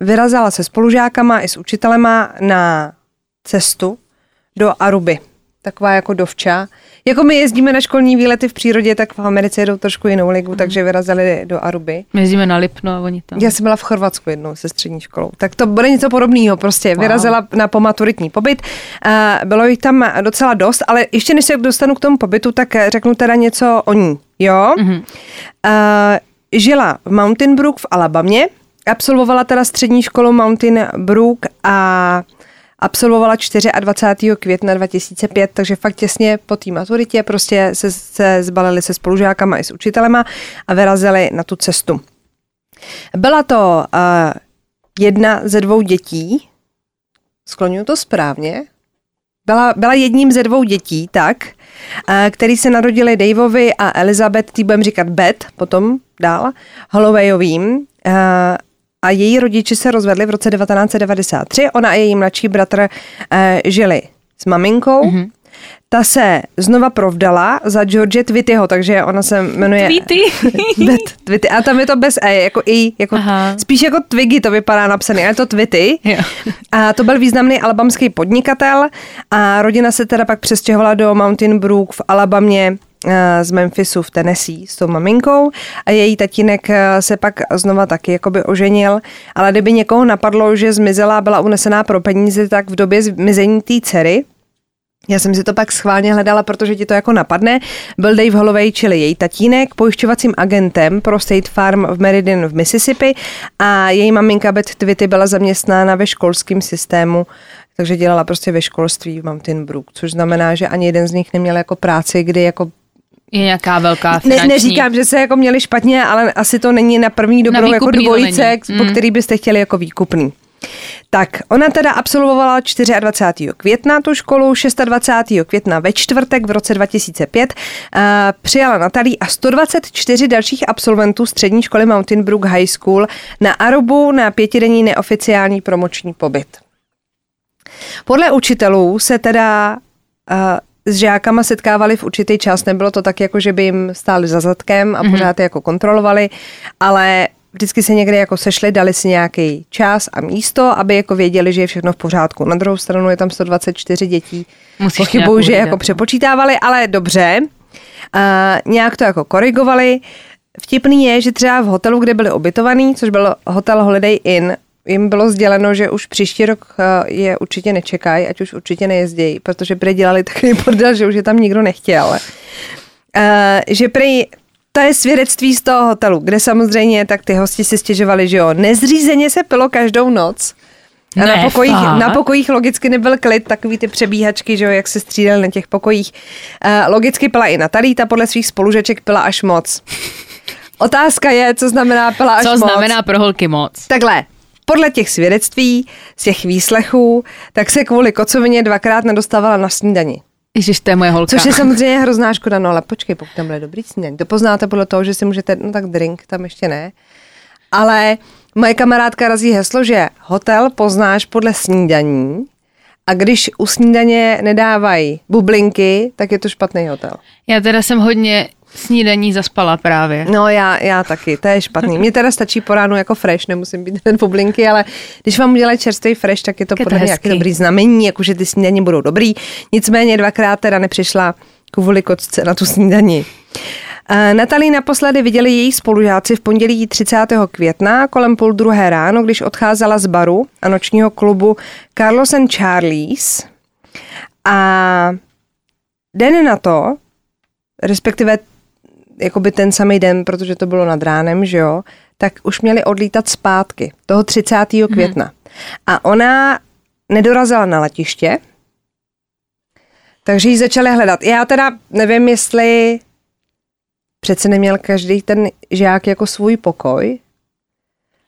vyrazila se spolužákama i s učitelema na cestu do Aruby. Taková jako dovča. Jako my jezdíme na školní výlety v přírodě, tak v Americe jedou trošku jinou ligu, mm. takže vyrazili do Aruby. My jezdíme na Lipno a oni tam. Já jsem byla v Chorvatsku jednou se střední školou. Tak to bude něco podobného, prostě wow. vyrazila na pomaturitní pobyt. Bylo jich tam docela dost, ale ještě než se dostanu k tomu pobytu, tak řeknu teda něco o ní. Jo? Mm-hmm. Žila v Mountain Brook v Alabamě, absolvovala teda střední školu Mountain Brook a absolvovala dvacátého čtvrtého května dva tisíce pět, takže fakt těsně po té maturitě prostě se, se zbalili se spolužákama i s učitelema a vyrazili na tu cestu. Byla to uh, jedna ze dvou dětí, skloňuji to správně, byla, byla jedním ze dvou dětí, tak, uh, který se narodili Daveovi a Elizabeth, tý budeme říkat Beth, potom dál, Hollowayovým, uh, a její rodiči se rozvedli v roce devatenáct devadesát tři. Ona a její mladší bratr eh, žili s maminkou. Mm-hmm. Ta se znova provdala za George Twittyho, takže ona se jmenuje... Twitty. Twitty. A tam je to bez E, jako I, jako spíš jako Twiggy to vypadá napsaný, ale je to Twitty. Yeah. A to byl významný alabamský podnikatel a rodina se teda pak přestěhovala do Mountain Brook v Alabamě z Memphisu v Tennessee s tou maminkou a její tatínek se pak znova taky jakoby oženil, ale kdyby někoho napadlo, že zmizela a byla unesená pro peníze, tak v době zmizení té dcery, já jsem si to pak schválně hledala, protože ti to jako napadne, byl Dave Holloway, čili její tatínek, pojišťovacím agentem pro State Farm v Meridian v Mississippi a její maminka Beth Twitty byla zaměstnána ve školském systému. Takže dělala prostě ve školství v Mountain Brook, což znamená, že ani jeden z nich neměl jako práci, kdy jako je nějaká velká finanční. Ne, neříkám, že se jako měli špatně, ale asi to není na první dobrou na jako dvojice, mm. po který byste chtěli jako výkupný. Tak, ona teda absolvovala dvacátého čtvrtého května tu školu, dvacátého šestého května ve čtvrtek v roce dva tisíce pět uh, přijala Natalee a sto dvacet čtyři dalších absolventů střední školy Mountain Brook High School na Arubu na pětidenní neoficiální promoční pobyt. Podle učitelů se teda... Uh, s žákama setkávali v určitý čas, nebylo to tak, jako že by jim stáli za zadkem a pořád je jako kontrolovali, ale vždycky se někde jako sešli, dali si nějaký čas a místo, aby jako věděli, že je všechno v pořádku. Na druhou stranu je tam sto dvacet čtyři dětí. Pochybuju, že jako přepočítávali, ale dobře. Uh, nějak to jako korigovali. Vtipný je, že třeba v hotelu, kde byli ubytovaní, což byl hotel Holiday Inn, jim bylo sděleno, že už příští rok je určitě nečekají, ať už určitě nejezdějí, protože prý dělali takový bordel, že už je tam nikdo nechtěl. Uh, že prý to je svědectví z toho hotelu, kde samozřejmě tak ty hosti si stěžovali, že jo, nezřízeně se pilo každou noc. A ne, na, pokojích, na pokojích logicky nebyl klid, takový ty přebíhačky, že jo, jak se střídali na těch pokojích. Uh, logicky pila i Natalee, ta podle svých spolužeček pila až moc. Otázka je, co znamená pila až moc. Co znamená pro holky moc? Takhle. Podle těch svědectví, z těch výslechů, tak se kvůli kocovině dvakrát nedostávala na snídani. Ježiš, to je moje holka. Což je samozřejmě hrozná škoda, no ale počkej, pokud tam bude dobrý snídani. To poznáte podle toho, že si můžete, no tak drink, tam ještě ne. Ale moje kamarádka razí heslo, že hotel poznáš podle snídaní a když u snídaně nedávají bublinky, tak je to špatný hotel. Já teda jsem hodně snídaní zaspala právě. No já, já taky, to je špatný. Mně teda stačí po ránu jako fresh, nemusím být ten bublinky, ale když vám udělají čerstvý fresh, tak je to podle mě jaký dobrý znamení, jakože ty snídaně budou dobrý. Nicméně dvakrát teda nepřišla kvůli kocce na tu snídani. Natalee naposledy viděli její spolužáci v pondělí třicátého května kolem půl druhé ráno, když odcházela z baru a nočního klubu Carlos and Charlie's. A den na to, respektive jakoby ten samý den, protože to bylo nad ránem, že jo, tak už měli odlítat zpátky toho třicátého května. Hmm. A ona nedorazila na letiště, takže ji začali hledat. Já teda nevím, jestli přece neměl každý ten žák jako svůj pokoj,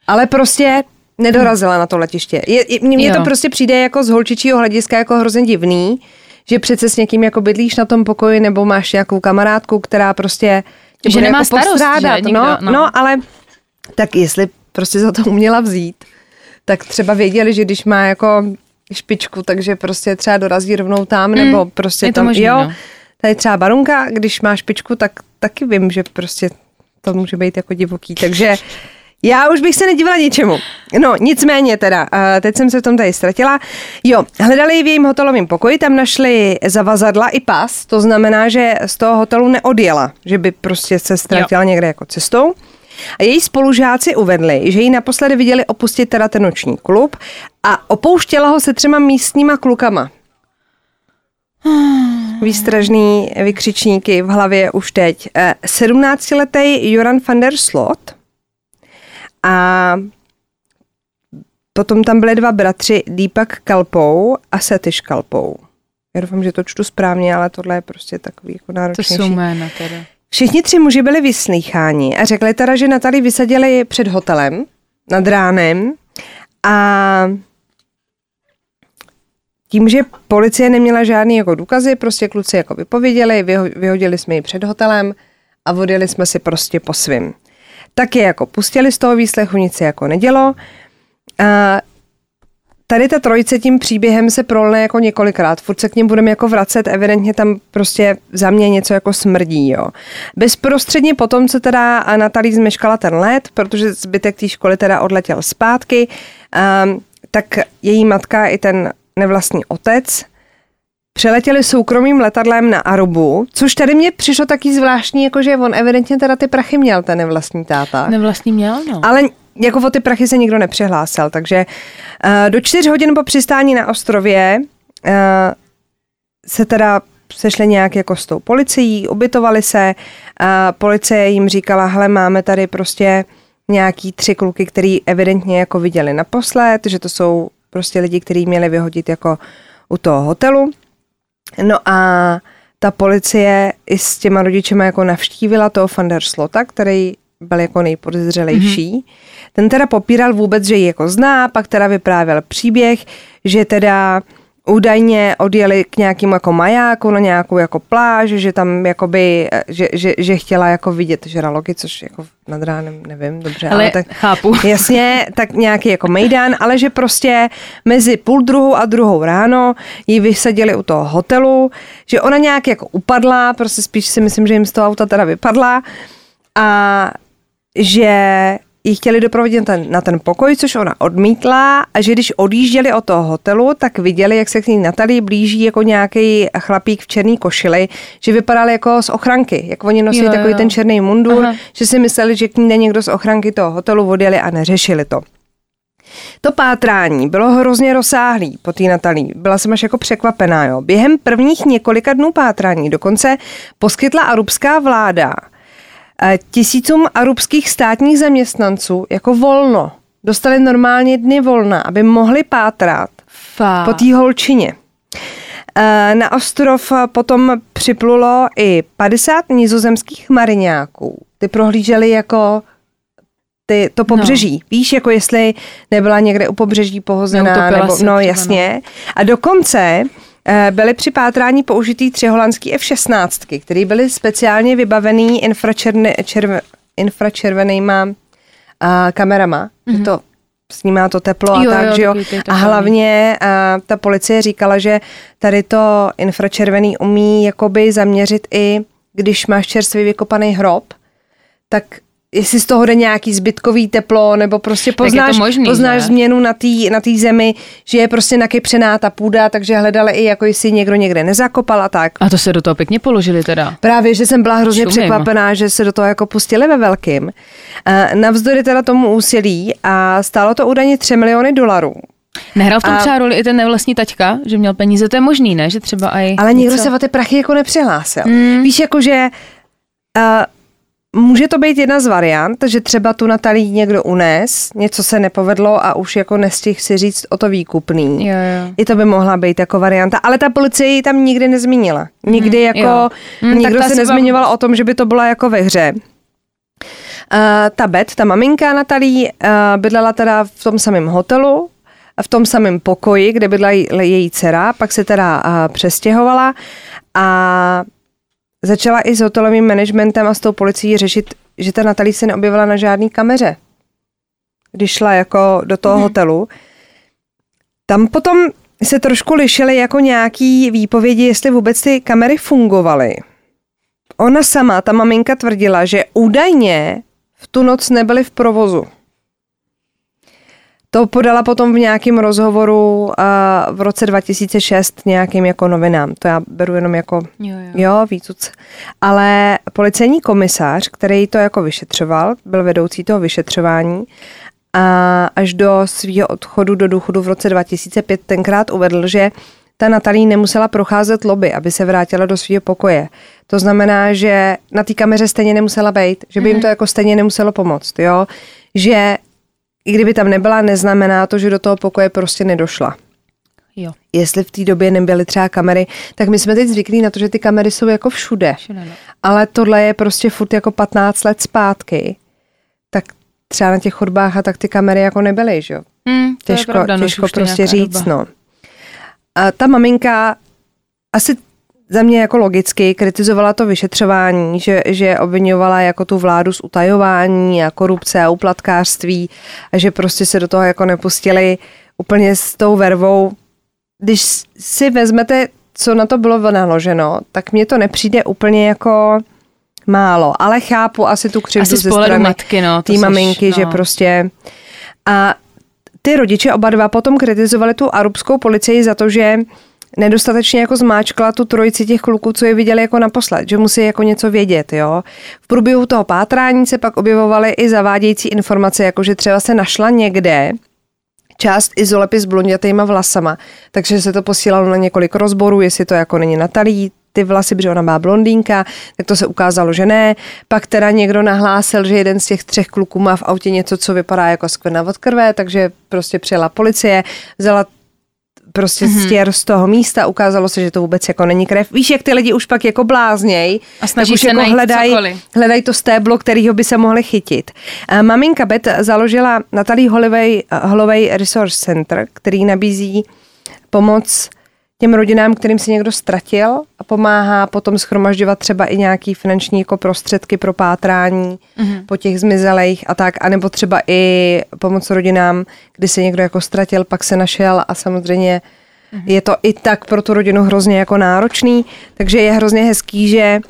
ale prostě nedorazila hmm. na to letiště. Mně to prostě přijde jako z holčičího hlediska jako hrozně divný, že přece s někým jako bydlíš na tom pokoji nebo máš nějakou kamarádku, která prostě tě že bude nemá jako postrádat. Že? Nikdo, no, no. no, ale tak jestli prostě za to uměla vzít, tak třeba věděli, že když má jako špičku, takže prostě třeba dorazí rovnou tam, mm, nebo prostě tam, možný, jo. No. Tady třeba Barunka, když má špičku, tak taky vím, že prostě to může být jako divoký, takže já už bych se nedivila ničemu. No, nicméně teda, teď jsem se v tom tady ztratila. Jo, hledali v jejím hotelovém pokoji, tam našli zavazadla i pas, to znamená, že z toho hotelu neodjela, že by prostě se ztratila jo. někde jako cestou. A její spolužáci uvedli, že ji naposledy viděli opustit teda ten noční klub a opouštěla ho se třema místníma klukama. Výstražný vykřičníky v hlavě už teď. sedmnáctiletý Joran van der Sloot a potom tam byly dva bratři Deepak Kalpoe a Satish Kalpoe. Já doufám, že to čtu správně, ale tohle je prostě takový jako náročnější. To jsou jména teda. Všichni tři muži byli vyslýcháni a řekli teda, že Natalee vysadili před hotelem nad ránem a tím, že policie neměla žádný jako důkazy, prostě kluci jako vypověděli, vyhodili jsme ji před hotelem a odjeli jsme si prostě po svým. Tak je jako pustili z toho výslechu, nic se jako nedělo. A tady ta trojice tím příběhem se prolne jako několikrát. Furt se k něm budeme jako vracet, evidentně tam prostě za mě něco jako smrdí, jo. Bezprostředně potom, co teda Natalee zmeškala ten let, protože zbytek té školy teda odletěl zpátky, a, tak její matka i ten nevlastní otec přeletěli soukromým letadlem na Arubu, což tady mně přišlo taky zvláštní, jakože on evidentně teda ty prachy měl, ten nevlastní táta. Nevlastní měl, no. Ale jako o ty prachy se nikdo nepřihlásil, takže uh, do čtyř hodin po přistání na ostrově uh, se teda sešli nějak jako s tou policií, ubytovali se, uh, policie jim říkala, hele, máme tady prostě nějaký tři kluky, který evidentně jako viděli naposled, že to jsou prostě lidi, kteří měli vyhodit jako u toho hotelu. No a ta policie i s těma rodičema jako navštívila toho van der Sloota, který byl jako nejpodezřelejší. Mm-hmm. Ten teda popíral vůbec, že ji jako zná, pak teda vyprávěl příběh, že teda údajně odjeli k nějakým jako majáku na nějakou jako pláž, že tam jakoby, že, že, že chtěla jako vidět žraloky, což jako nad ránem nevím, dobře. Ale, ale tak, chápu. Jasně, tak nějaký jako mejdan, ale že prostě mezi půl druhou a druhou ráno ji vysadili u toho hotelu, že ona nějak jako upadla, prostě spíš si myslím, že jim z toho auta teda vypadla a že ji chtěli doprovodit na ten, na ten pokoj, což ona odmítla, a že když odjížděli od toho hotelu, tak viděli, jak se k ní Natalee blíží jako nějaký chlapík v černý košili, že vypadal jako z ochranky, jak oni nosili jo, takový jo. ten černý mundur, aha. že si mysleli, že k ní jde někdo z ochranky toho hotelu, odjeli a neřešili to. To pátrání bylo hrozně rozsáhlý po té Natalee. Byla jsem až jako překvapená. Jo. Během prvních několika dnů pátrání dokonce poskytla arubská vláda tisícům arubských státních zaměstnanců jako volno. Dostali normálně dny volna, aby mohli pátrat Fá. po té holčině. Na ostrov potom připlulo i padesát nizozemských mariňáků. Ty prohlíželi jako... Ty, to pobřeží. No. Víš, jako jestli nebyla někde u pobřeží pohozená. Nebo, no jasně. A dokonce e, byly při pátrání použitý tři holandský F šestnáct, které byly speciálně vybavený infračervený, červe, infračervenýma a, kamerama. Mm-hmm. To snímá to teplo jo, a tak, jo, že jo. A hlavně a, ta policie říkala, že tady to infračervený umí jakoby zaměřit i, když máš čerstvě vykopaný hrob, tak jestli z toho jde nějaký zbytkový teplo, nebo prostě poznáš, možný, poznáš změnu na té na té zemi, že je prostě nakypřená ta půda, takže hledali i jako jestli někdo někde nezakopal a tak. A to se do toho pěkně položili teda. Právě, že jsem byla hrozně Šumím. překvapená, že se do toho jako pustili ve velkým. Navzdory teda tomu úsilí a stálo to údajně tři miliony dolarů. Nehrál v tom a... třeba roli i ten nevlastní taťka, že měl peníze, to je možný, ne? Že třeba aj ale někdo něco... se o ty prachy jako nepřihlásil. Mm. Víš, jakože... Uh, Může to být jedna z variant, že třeba tu Natalee někdo unes, něco se nepovedlo a už jako nestihl si říct o to výkupný. Jo, jo. I to by mohla být jako varianta, ale ta policie ji tam nikdy nezmínila. Nikdy jako, mm, nikdo se nezmiňoval vám... o tom, že by to bylo jako ve hře. Uh, ta Beth, ta maminka Natalee, uh, bydlela teda v tom samém hotelu, v tom samém pokoji, kde bydla její dcera, pak se teda uh, přestěhovala a... Začala i s hotelovým managementem a s tou policií řešit, že ta Natalee se neobjevila na žádný kameře, když šla jako do toho mm. hotelu. Tam potom se trošku lišily jako nějaký výpovědi, jestli vůbec ty kamery fungovaly. Ona sama, ta maminka, tvrdila, že údajně v tu noc nebyly v provozu. To podala potom v nějakém rozhovoru a v roce dva tisíce šest nějakým jako novinám. To já beru jenom jako jo, jo. jo výcuc. Ale policejní komisař, který to jako vyšetřoval, byl vedoucí toho vyšetřování a až do svého odchodu do důchodu v roce dva tisíce pět tenkrát uvedl, že ta Natalee nemusela procházet lobby, aby se vrátila do svého pokoje. To znamená, že na té kameře stejně nemusela být, že by jim to jako stejně nemuselo pomoct, jo? Že i kdyby tam nebyla, neznamená to, že do toho pokoje prostě nedošla. Jo. Jestli v té době nebyly třeba kamery, tak my jsme teď zvyklí na to, že ty kamery jsou jako všude. všude no. Ale tohle je prostě furt jako patnáct let zpátky. Tak třeba na těch chodbách a tak ty kamery jako nebyly, že jo? Mm, to těžko, je pravda, těžko no, prostě říct, doba. no. A ta maminka asi za mě jako logicky kritizovala to vyšetřování, že, že obviňovala jako tu vládu z utajování a korupce a úplatkářství a že prostě se do toho jako nepustili úplně s tou vervou. Když si vezmete, co na to bylo naloženo, tak mně to nepřijde úplně jako málo, ale chápu asi tu křivdu asi ze strany matky, no, tý maminky, no. že prostě... A ty rodiče oba dva potom kritizovali tu arubskou policii za to, že nedostatečně jako zmáčkla tu trojici těch kluků, co je viděli jako naposled, že musí jako něco vědět, jo. V průběhu toho pátrání se pak objevovaly i zavádějící informace, jako že třeba se našla někde část izolepy s blondětejma vlasama, takže se to posílalo na několik rozborů, jestli to jako není Natalee, ty vlasy, protože ona má blondýnka, tak to se ukázalo, že ne. Pak teda někdo nahlásil, že jeden z těch třech kluků má v autě něco, co vypadá jako skvrna od krve, takže prostě přijela policie, vzala prostě stěr z toho místa, ukázalo se, že to vůbec jako není krev. Víš, jak ty lidi už pak jako blázněj, a snaží tak už se jako hledají hledaj to stéblo, kterýho by se mohli chytit. A maminka Beth založila Natalee Holloway, Holloway Resource Center, který nabízí pomoc těm rodinám, kterým se někdo ztratil a pomáhá potom schromažďovat třeba i nějaký finanční jako prostředky pro pátrání mm-hmm. po těch zmizelejch a tak, anebo třeba i pomoc rodinám, kdy se někdo jako ztratil, pak se našel a samozřejmě mm-hmm. je to i tak pro tu rodinu hrozně jako náročný, takže je hrozně hezký, že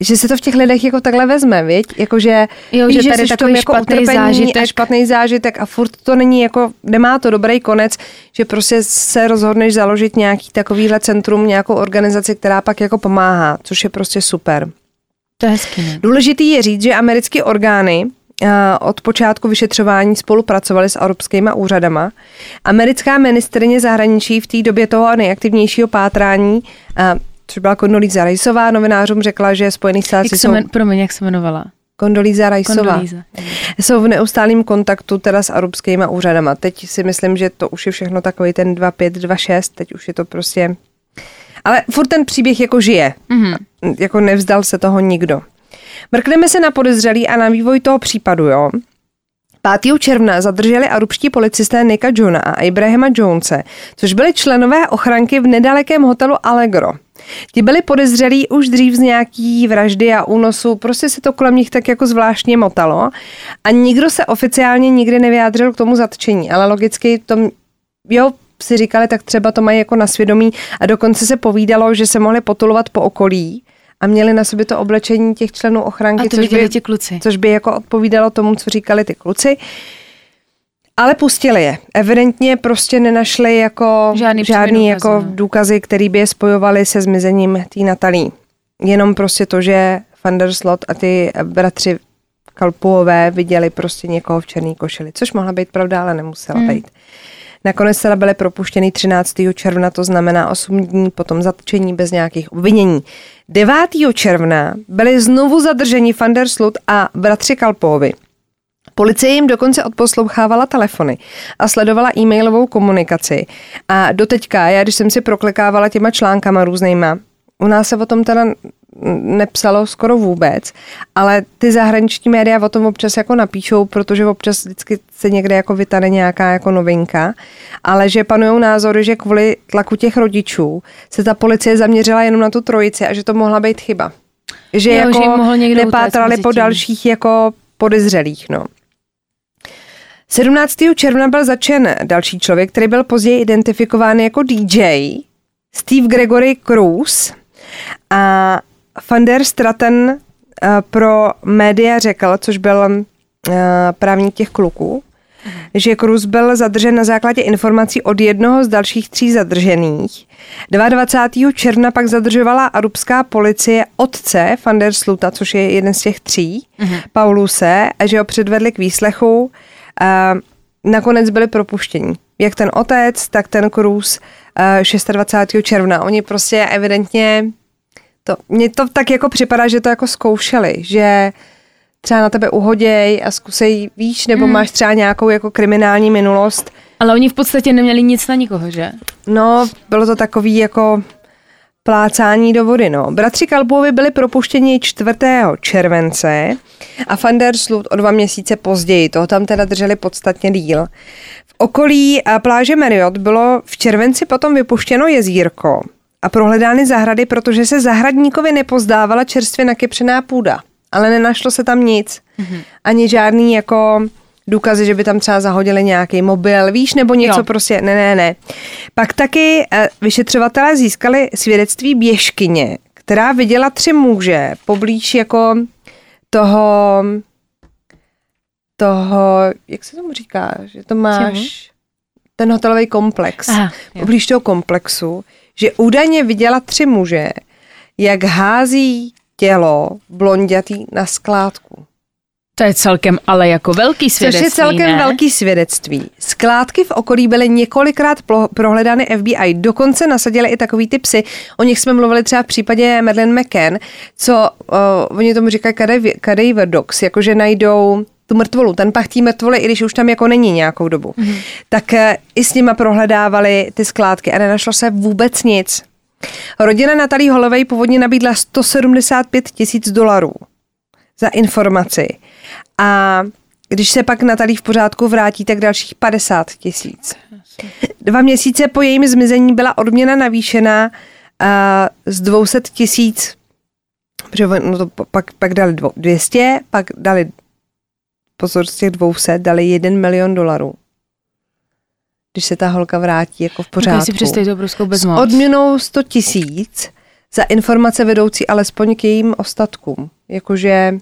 že se to v těch lidech jako takhle vezme, viď? Jakože že že tady takový jako utrpení zážitek. A špatný zážitek a furt to není jako, nemá to dobrý konec, že prostě se rozhodneš založit nějaký takovýhle centrum, nějakou organizaci, která pak jako pomáhá, což je prostě super. To je hezký, ne? Důležitý je říct, že americké orgány od počátku vyšetřování spolupracovali s evropskýma úřadama. Americká ministryně zahraničí v té době toho nejaktivnějšího pátrání, což byla Condoleezza Riceová, novinářům řekla, že Spojených států jsou... Men, promiň, jak se jmenovala? Condoleezza Riceová. Jsou v neustálém kontaktu teda s evropskýma úřadama. Teď si myslím, že to už je všechno takový ten dva pět, dva šest, teď už je to prostě... Ale furt ten příběh jako žije. Mm-hmm. Jako nevzdal se toho nikdo. Mrkneme se na podezřelý a na vývoj toho případu, jo. pátého června zadrželi arubští policisté Nicka Johna a Abrahama Jonese, což byli členové ochranky v nedalekém hotelu Allegro. Ti byli podezřelí už dřív z nějaký vraždy a únosu, prostě se to kolem nich tak jako zvláštně motalo a nikdo se oficiálně nikdy nevyjádřil k tomu zatčení, ale logicky to, jo, si říkali, tak třeba to mají jako na svědomí a dokonce se povídalo, že se mohli potulovat po okolí a měli na sobě to oblečení těch členů ochranky, což by, ti kluci. což by jako odpovídalo tomu, co říkali ty kluci. Ale pustili je. Evidentně prostě nenašli jako žádný, žádný jako důkazy, no. důkazy, který by je spojovali se zmizením té Natalee. Jenom prostě to, že van der Sloot a ty bratři Kalpoové viděli prostě někoho v černý košili, což mohla být pravda, ale nemusela hmm. být. Nakonec teda byly propuštěny třináctého června, to znamená osm dní potom zatčení bez nějakých obvinění. devátého června byli znovu zadrženi van der Sloot a bratři Kalpovi. Policie jim dokonce odposlouchávala telefony a sledovala e-mailovou komunikaci. A doteďka, já když jsem si proklikávala těma článkama různýma, u nás se o tom teda nepsalo skoro vůbec, ale ty zahraniční média o tom občas jako napíšou, protože občas vždycky se někde jako vytane nějaká jako novinka, ale že panujou názory, že kvůli tlaku těch rodičů se ta policie zaměřila jenom na tu trojici a že to mohla být chyba. Že jo, jako že nepátrali po dalších jako podezřelých, no. sedmnáctého června byl zatčen další člověk, který byl později identifikován jako D J, Steve Gregory Cruz, a van der Straten pro média řekl, což byl právník těch kluků, že Cruz byl zadržen na základě informací od jednoho z dalších tří zadržených. dvacátého druhého června pak zadržovala arubská policie otce van der Sloota, což je jeden z těch tří, uh-huh. Pauluse, a že ho předvedli k výslechu. A nakonec byli propuštěni. Jak ten otec, tak ten Cruz dvacátého šestého června. Oni prostě evidentně, to, mně to tak jako připadá, že to jako zkoušeli, že třeba na tebe uhoděj a zkusej, víš, nebo mm. máš třeba nějakou jako kriminální minulost. Ale oni v podstatě neměli nic na nikoho, že? No, bylo to takový jako plácání do vody, no. Bratři Kalpovi byli propuštěni čtvrtého července a van der Sloot o dva měsíce později. Toho tam teda drželi podstatně díl. V okolí pláže Marriott bylo v červenci potom vypuštěno jezírko a prohledány zahrady, protože se zahradníkovi nepozdávala čerstvě nakypřená půda. Ale nenašlo se tam nic. Mm-hmm. Ani žádný jako důkazy, že by tam třeba zahodili nějaký mobil, víš, nebo něco jo. prostě, ne, ne, ne. Pak taky vyšetřovatelé získali svědectví běžkyně, která viděla tři muže poblíž jako toho, toho, jak se tomu říká, že to máš, Čemu? ten hotelový komplex, Aha, poblíž toho komplexu, že údajně viděla tři muže, jak hází tělo blondětý na skládku. To je celkem ale jako velký svědectví, Což je celkem ne? velký svědectví. Skládky v okolí byly několikrát prohledány F B I. Dokonce nasadili i takový ty psy. O nich jsme mluvili třeba v případě Madeleine McCann, co uh, oni tomu říkají cadaver dogs, jakože najdou tu mrtvolu, ten pach tý mrtvoly, i když už tam jako není nějakou dobu. Mm-hmm. Tak uh, i s nima prohledávali ty skládky a nenašlo se vůbec nic. Rodina Natalee Holloway původně nabídla sto sedmdesát pět tisíc dolarů za informaci. A když se pak Natalee v pořádku vrátí, tak dalších padesát tisíc. Dva měsíce po jejím zmizení byla odměna navýšena uh, z dvě stě tisíc, protože no to pak, pak dali dvo, dvě stě, pak dali, pozor, z těch dvě stě dali jeden milion dolarů. Když se ta holka vrátí jako v pořádku. Tak si představit obrovskou bezmoc. S odměnou sto tisíc za informace vedoucí alespoň k jejím ostatkům. Jakože,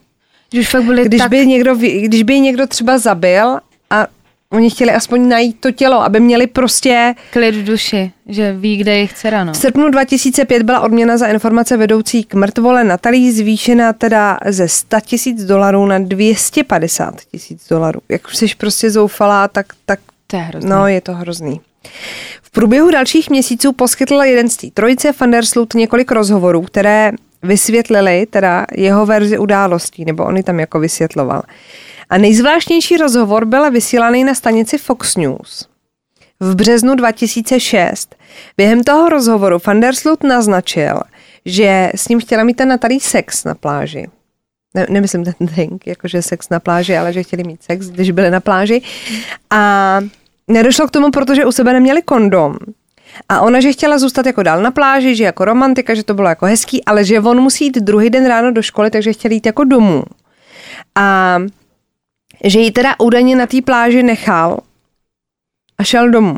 když, fakt byli když, tak... by někdo, když by někdo třeba zabil a oni chtěli aspoň najít to tělo, aby měli prostě... klid v duši, že ví, kde je jejich dcera. No. V srpnu dva tisíce pět byla odměna za informace vedoucí k mrtvole Natalee zvýšena teda ze sto tisíc dolarů na dvě stě padesát tisíc dolarů. Jak jsi prostě zoufalá, tak... tak to je hrozný. No, je to hrozný. V průběhu dalších měsíců poskytl jeden z té trojice van der Sloot několik rozhovorů, které vysvětlili teda jeho verzi událostí, nebo on ji tam jako vysvětloval. A nejzvláštnější rozhovor byl vysílaný na stanici Fox News v březnu dva tisíce šest. Během toho rozhovoru van der Sloot naznačil, že s ním chtěla mít ten Natalee sex na pláži. Ne, nemyslím ten drink, jakože sex na pláži, ale že chtěli mít sex, když byli na pláži. A nedošlo k tomu, protože u sebe neměli kondom. A ona, že chtěla zůstat jako dál na pláži, že jako romantika, že to bylo jako hezký, ale že on musí jít druhý den ráno do školy, takže chtěli jít jako domů. A že ji teda údajně na té pláži nechal a šel domů.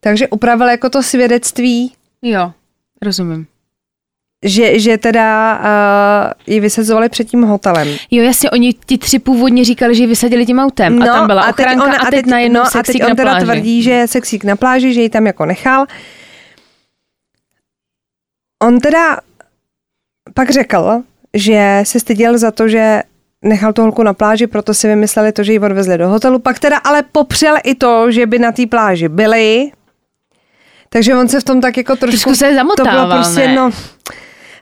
Takže upravil jako to svědectví. Jo, rozumím. Že, že teda uh, ji vysazovali před tím hotelem. Jo, jasně, oni ti tři původně říkali, že ji vysadili tím autem. No, a tam byla ochranka a teď, ona, a teď, a teď najednou no, sexík a teď on teda na pláži. Tvrdí, že je sexík na pláži, že ji tam jako nechal. On teda pak řekl, že se styděl za to, že nechal tu holku na pláži, proto si vymysleli to, že ji odvezli do hotelu. Pak teda ale popřel i to, že by na té pláži byli. Takže on se v tom tak jako trošku... se zamotával, to bylo prostě, no.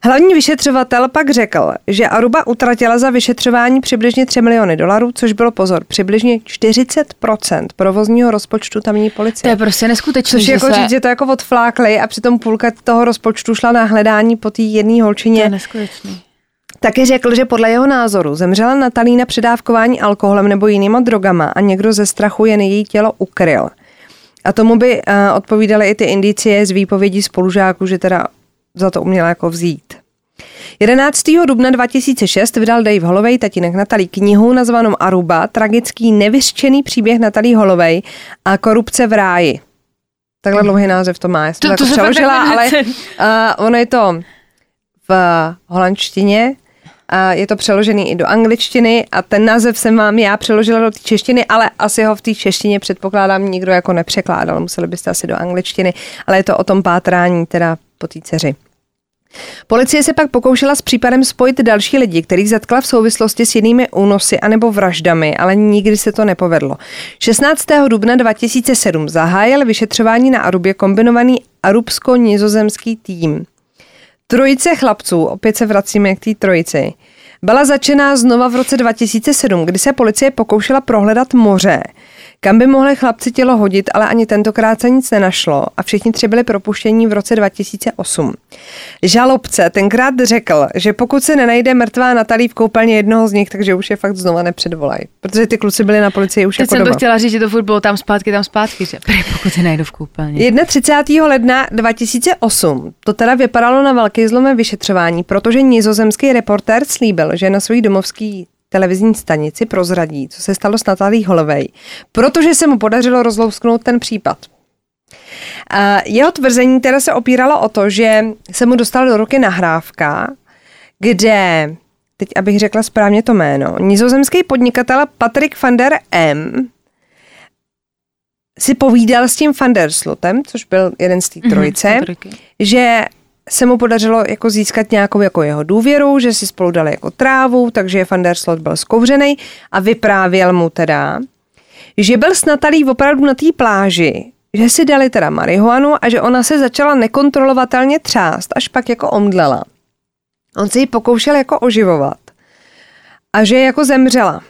Hlavní vyšetřovatel pak řekl, že Aruba utratila za vyšetřování přibližně tři miliony dolarů, což bylo pozor, přibližně čtyřicet procent provozního rozpočtu tamní policie. To je prostě neskutečné. Což jako se... říct, že to jako odflákli a přitom půlka toho rozpočtu šla na hledání po té jedné holčině. To je neskutečný. Taky řekl, že podle jeho názoru zemřela Natalee na předávkování alkoholem nebo jinýma drogama a někdo ze strachu jen její tělo ukryl. A tomu by uh, odpovídaly i ty indicie z výpovědí spolužáků, že teda za to uměla jako vzít. jedenáctého dubna dva tisíce šest vydal Dave Holloway, tatínek Natalee, knihu nazvanou Aruba, tragický nevyřčený příběh Natalee Holloway a korupce v ráji. Takhle dlouhý název to má, já jsem to, to, to jako přeložila, ale uh, ono je to v holandštině. A je to přeložený i do angličtiny a ten název jsem vám já přeložila do té češtiny, ale asi ho v té češtině předpokládám nikdo jako nepřekládal, museli byste asi do angličtiny, ale je to o tom pátrání teda po té dceři. Policie se pak pokoušela s případem spojit další lidi, kterých zatkla v souvislosti s jinými únosy anebo vraždami, ale nikdy se to nepovedlo. šestnáctého dubna dva tisíce sedm zahájil vyšetřování na Arubě kombinovaný arubsko-nizozemský tým. Trojice chlapců, opět se vracíme k té trojici, byla začená znova v roce dva tisíce sedm, kdy se policie pokoušela prohledat moře, kam by mohli chlapci tělo hodit, ale ani tentokrát se nic nenašlo a všichni tři byli propuštěni v roce dva tisíce osm. Žalobce tenkrát řekl, že pokud se nenajde mrtvá Natalee v koupelně jednoho z nich, takže už je fakt znova nepředvolaj, protože ty kluci byli na policii už teď jako doba. Teď jsem to chtěla říct, že to furt bylo tam zpátky, tam zpátky, že pokud se najdu v koupelně. třicátého prvního ledna dva tisíce osm to teda vypadalo na velký zlomé vyšetřování, protože nizozemský reportér slíbil, že na svůj domovský televizní stanici prozradí, co se stalo s Natalee Holloway, protože se mu podařilo rozlousknout ten případ. Jeho tvrzení teda se opíralo o to, že se mu dostala do ruky nahrávka, kde, teď abych řekla správně to jméno, nizozemský podnikatel Patrick van der M si povídal s tím van der Slootem, což byl jeden z té trojice, mm-hmm, že se mu podařilo jako získat nějakou jako jeho důvěru, že si spolu dali jako trávu, takže van der Sloot byl zkouřenej a vyprávěl mu teda, že byl s Natalee opravdu na té pláži, že si dali teda marihuanu a že ona se začala nekontrolovatelně třást, až pak jako omdlela. On se ji pokoušel jako oživovat a že jako zemřela.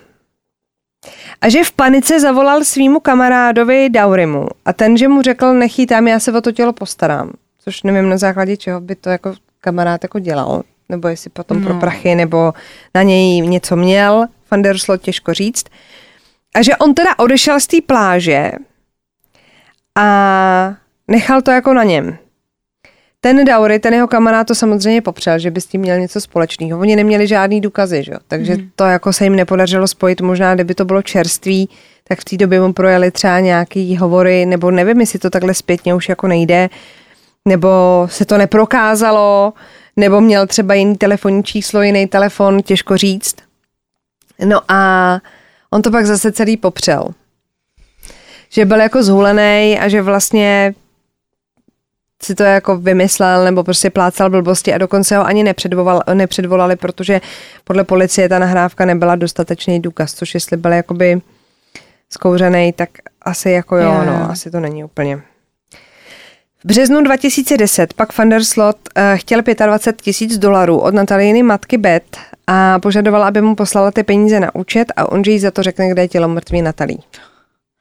A že v panice zavolal svýmu kamarádovi Daurimu a ten, že mu řekl, nechytám, já se o to tělo postarám. Což nevím na základě čeho by to jako kamarád jako dělal, nebo jestli potom no. pro prachy, nebo na něj něco měl, van der Sloot těžko říct. A že on teda odešel z té pláže a nechal to jako na něm. Ten Dauri, ten jeho kamarád to samozřejmě popřel, že by s tím měl něco společného. Oni neměli žádný důkazy, že? Takže mm. to jako se jim nepodařilo spojit, možná kdyby to bylo čerství, tak v té době mu projeli třeba nějaký hovory, nebo nevím, jestli to takhle zpětně už jako nejde. nebo se to neprokázalo, nebo měl třeba jiný telefonní číslo, jiný telefon, těžko říct. No a on to pak zase celý popřel. Že byl jako zhulenej a že vlastně si to jako vymyslel nebo prostě plácal blbosti a dokonce ho ani nepředvolali, protože podle policie ta nahrávka nebyla dostatečný důkaz, což jestli byl jakoby zkouřenej, tak asi jako jo, yeah. no, asi to není úplně. V březnu dva tisíce deset pak van der Sloot uh, chtěl dvacet pět tisíc dolarů od Nataleeny matky Beth a požadoval, aby mu poslala ty peníze na účet a on jej za to řekne, kde je tělo mrtvý Natalee.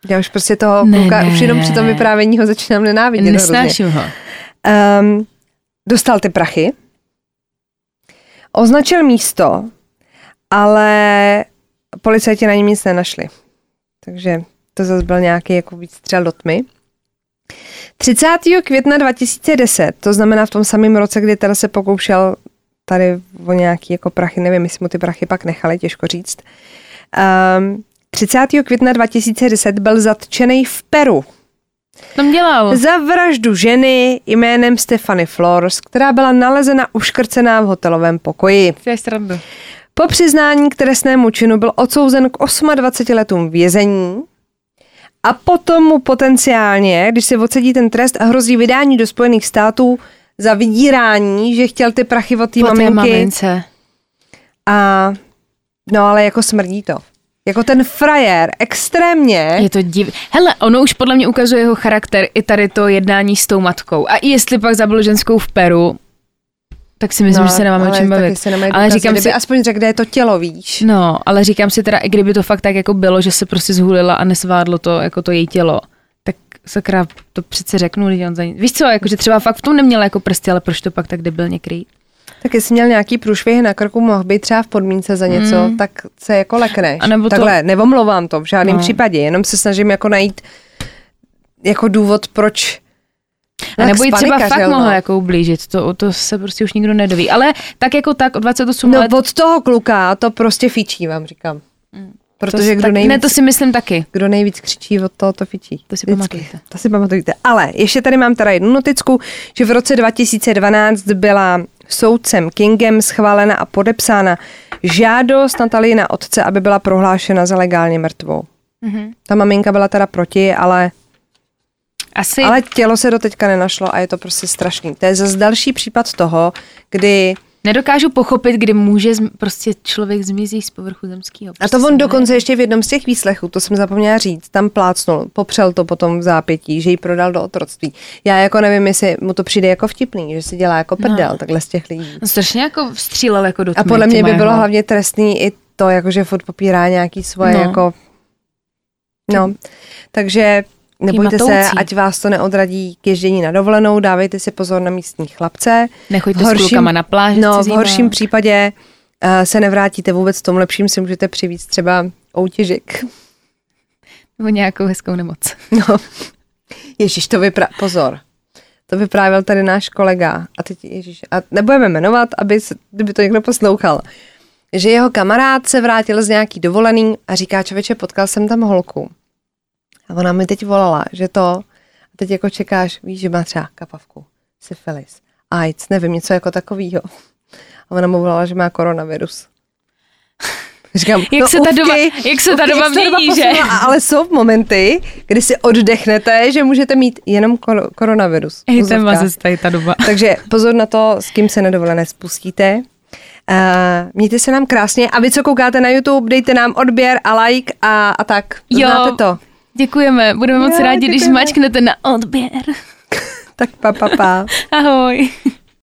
Já už prostě toho ne, kluka, ne, už jenom při tom vyprávění ho začínám nenávidět. Nesnáším ho. Um, dostal ty prachy, označil místo, ale policajti na něm nic nenašli. Takže to zase byl nějaký jako výstřel do tmy. třicátého května dva tisíce deset, to znamená v tom samém roce, kdy teda se pokoušel tady o nějaký jako prachy, nevím, jestli mu ty prachy pak nechali, těžko říct. Um, třicátého května dva tisíce deset byl zatčený v Peru. Tam dělal. Za vraždu ženy jménem Stephanie Flores, která byla nalezena uškrcená v hotelovém pokoji. Po přiznání k trestnému činu byl odsouzen k dvaceti osmi letům vězení a potom mu potenciálně, když si odsedí ten trest, hrozí vydání do Spojených států za vydírání, že chtěl ty prachy od té maminky. Mamince. A no ale jako smrdí to. Jako ten frajer, extrémně. Je to div... Hele, ono už podle mě ukazuje jeho charakter i tady to jednání s tou matkou. A i jestli pak zabil ženskou v Peru, tak si myslím, no, že se nemáme o čem bavit. Ale říkám si, aspoň řekl, kde je to tělo, víš. No, ale říkám si teda, i kdyby to fakt tak jako bylo, že se prostě zhulila a nesvádlo to, jako to její tělo, tak sakra to přece řeknu, když on za ní. Víš co, jako, že třeba fakt v tom neměla jako prsty, ale proč to pak tak debilně kryjí? Tak jestli měl nějaký průšvih na krku, mohl být třeba v podmínce za něco, mm. tak se jako lekneš. To... Takhle, nevomlouvám to v žádném no. případě, jenom se snažím jako najít jako důvod, proč. A nebo jí třeba fakt mohla jako ublížit, to, to se prostě už nikdo nedoví. Ale tak jako tak od dvaceti osmi no, let. No od toho kluka to prostě fičí, vám říkám. Mm. Protože to, kdo nejvíc, ne, to si myslím taky. Kdo nejvíc křičí od toho, to fičí. To si pamatujte. To si pamatujte. Ale ještě tady mám teda jednu noticku, že v roce dva tisíce dvanáct byla soudcem Kingem schválena a podepsána žádost Natalee na otce, aby byla prohlášena za legálně mrtvou. Mm-hmm. Ta maminka byla teda proti, ale asi. Ale tělo se doteďka nenašlo a je to prostě strašný. To je zase další případ toho, kdy nedokážu pochopit, kdy může prostě člověk zmizí z povrchu zemského. A to on dokonce ještě v jednom z těch výslechů, to jsem zapomněla říct, tam plácnul, popřel to potom v zápětí, že ji prodal do otroctví. Já jako nevím, jestli mu to přijde jako vtipný, že si dělá jako prdel no. takhle z těch lidí. No, strašně jako vstřílel jako do tmy. A podle mě by bylo hlavně trestný i to, jakože furt popírá nějaký svoje no. jako... No, takže nebojte se, ať vás to neodradí k ježdění na dovolenou, dávejte si pozor na místní chlapce. Nechoďte horším, s klukama na pláži. No, v horším případě uh, se nevrátíte vůbec, v tom lepším si můžete přivíct třeba outěžek. Nebo nějakou hezkou nemoc. No, ježiš, to vypra... Pozor, to vyprávěl tady náš kolega. A teď ježiš, a nebudeme jmenovat, aby se, kdyby to někdo poslouchal. Že jeho kamarád se vrátil z nějaký dovolený a říká, člověče, potkal jsem tam holku. A ona mi teď volala, že to, a teď jako čekáš, víš, že má třeba kapavku, syfilis, AIDS, nevím, něco jako takovýho. A ona mu volala, že má koronavirus. Říkám, jak no se ta doba, jak se ta doba mění, že? Ale jsou momenty, kdy si oddechnete, že můžete mít jenom kor- koronavirus. Hej, ten vás zestají ta doba. Takže pozor na to, s kým se na dovolené spustíte. Uh, mějte se nám krásně a vy, co koukáte na YouTube, dejte nám odběr a like a, a tak. Znáte jo. to. Děkujeme, budeme moc rádi, když mačknete na odběr. Tak pa, pa, pa. Ahoj.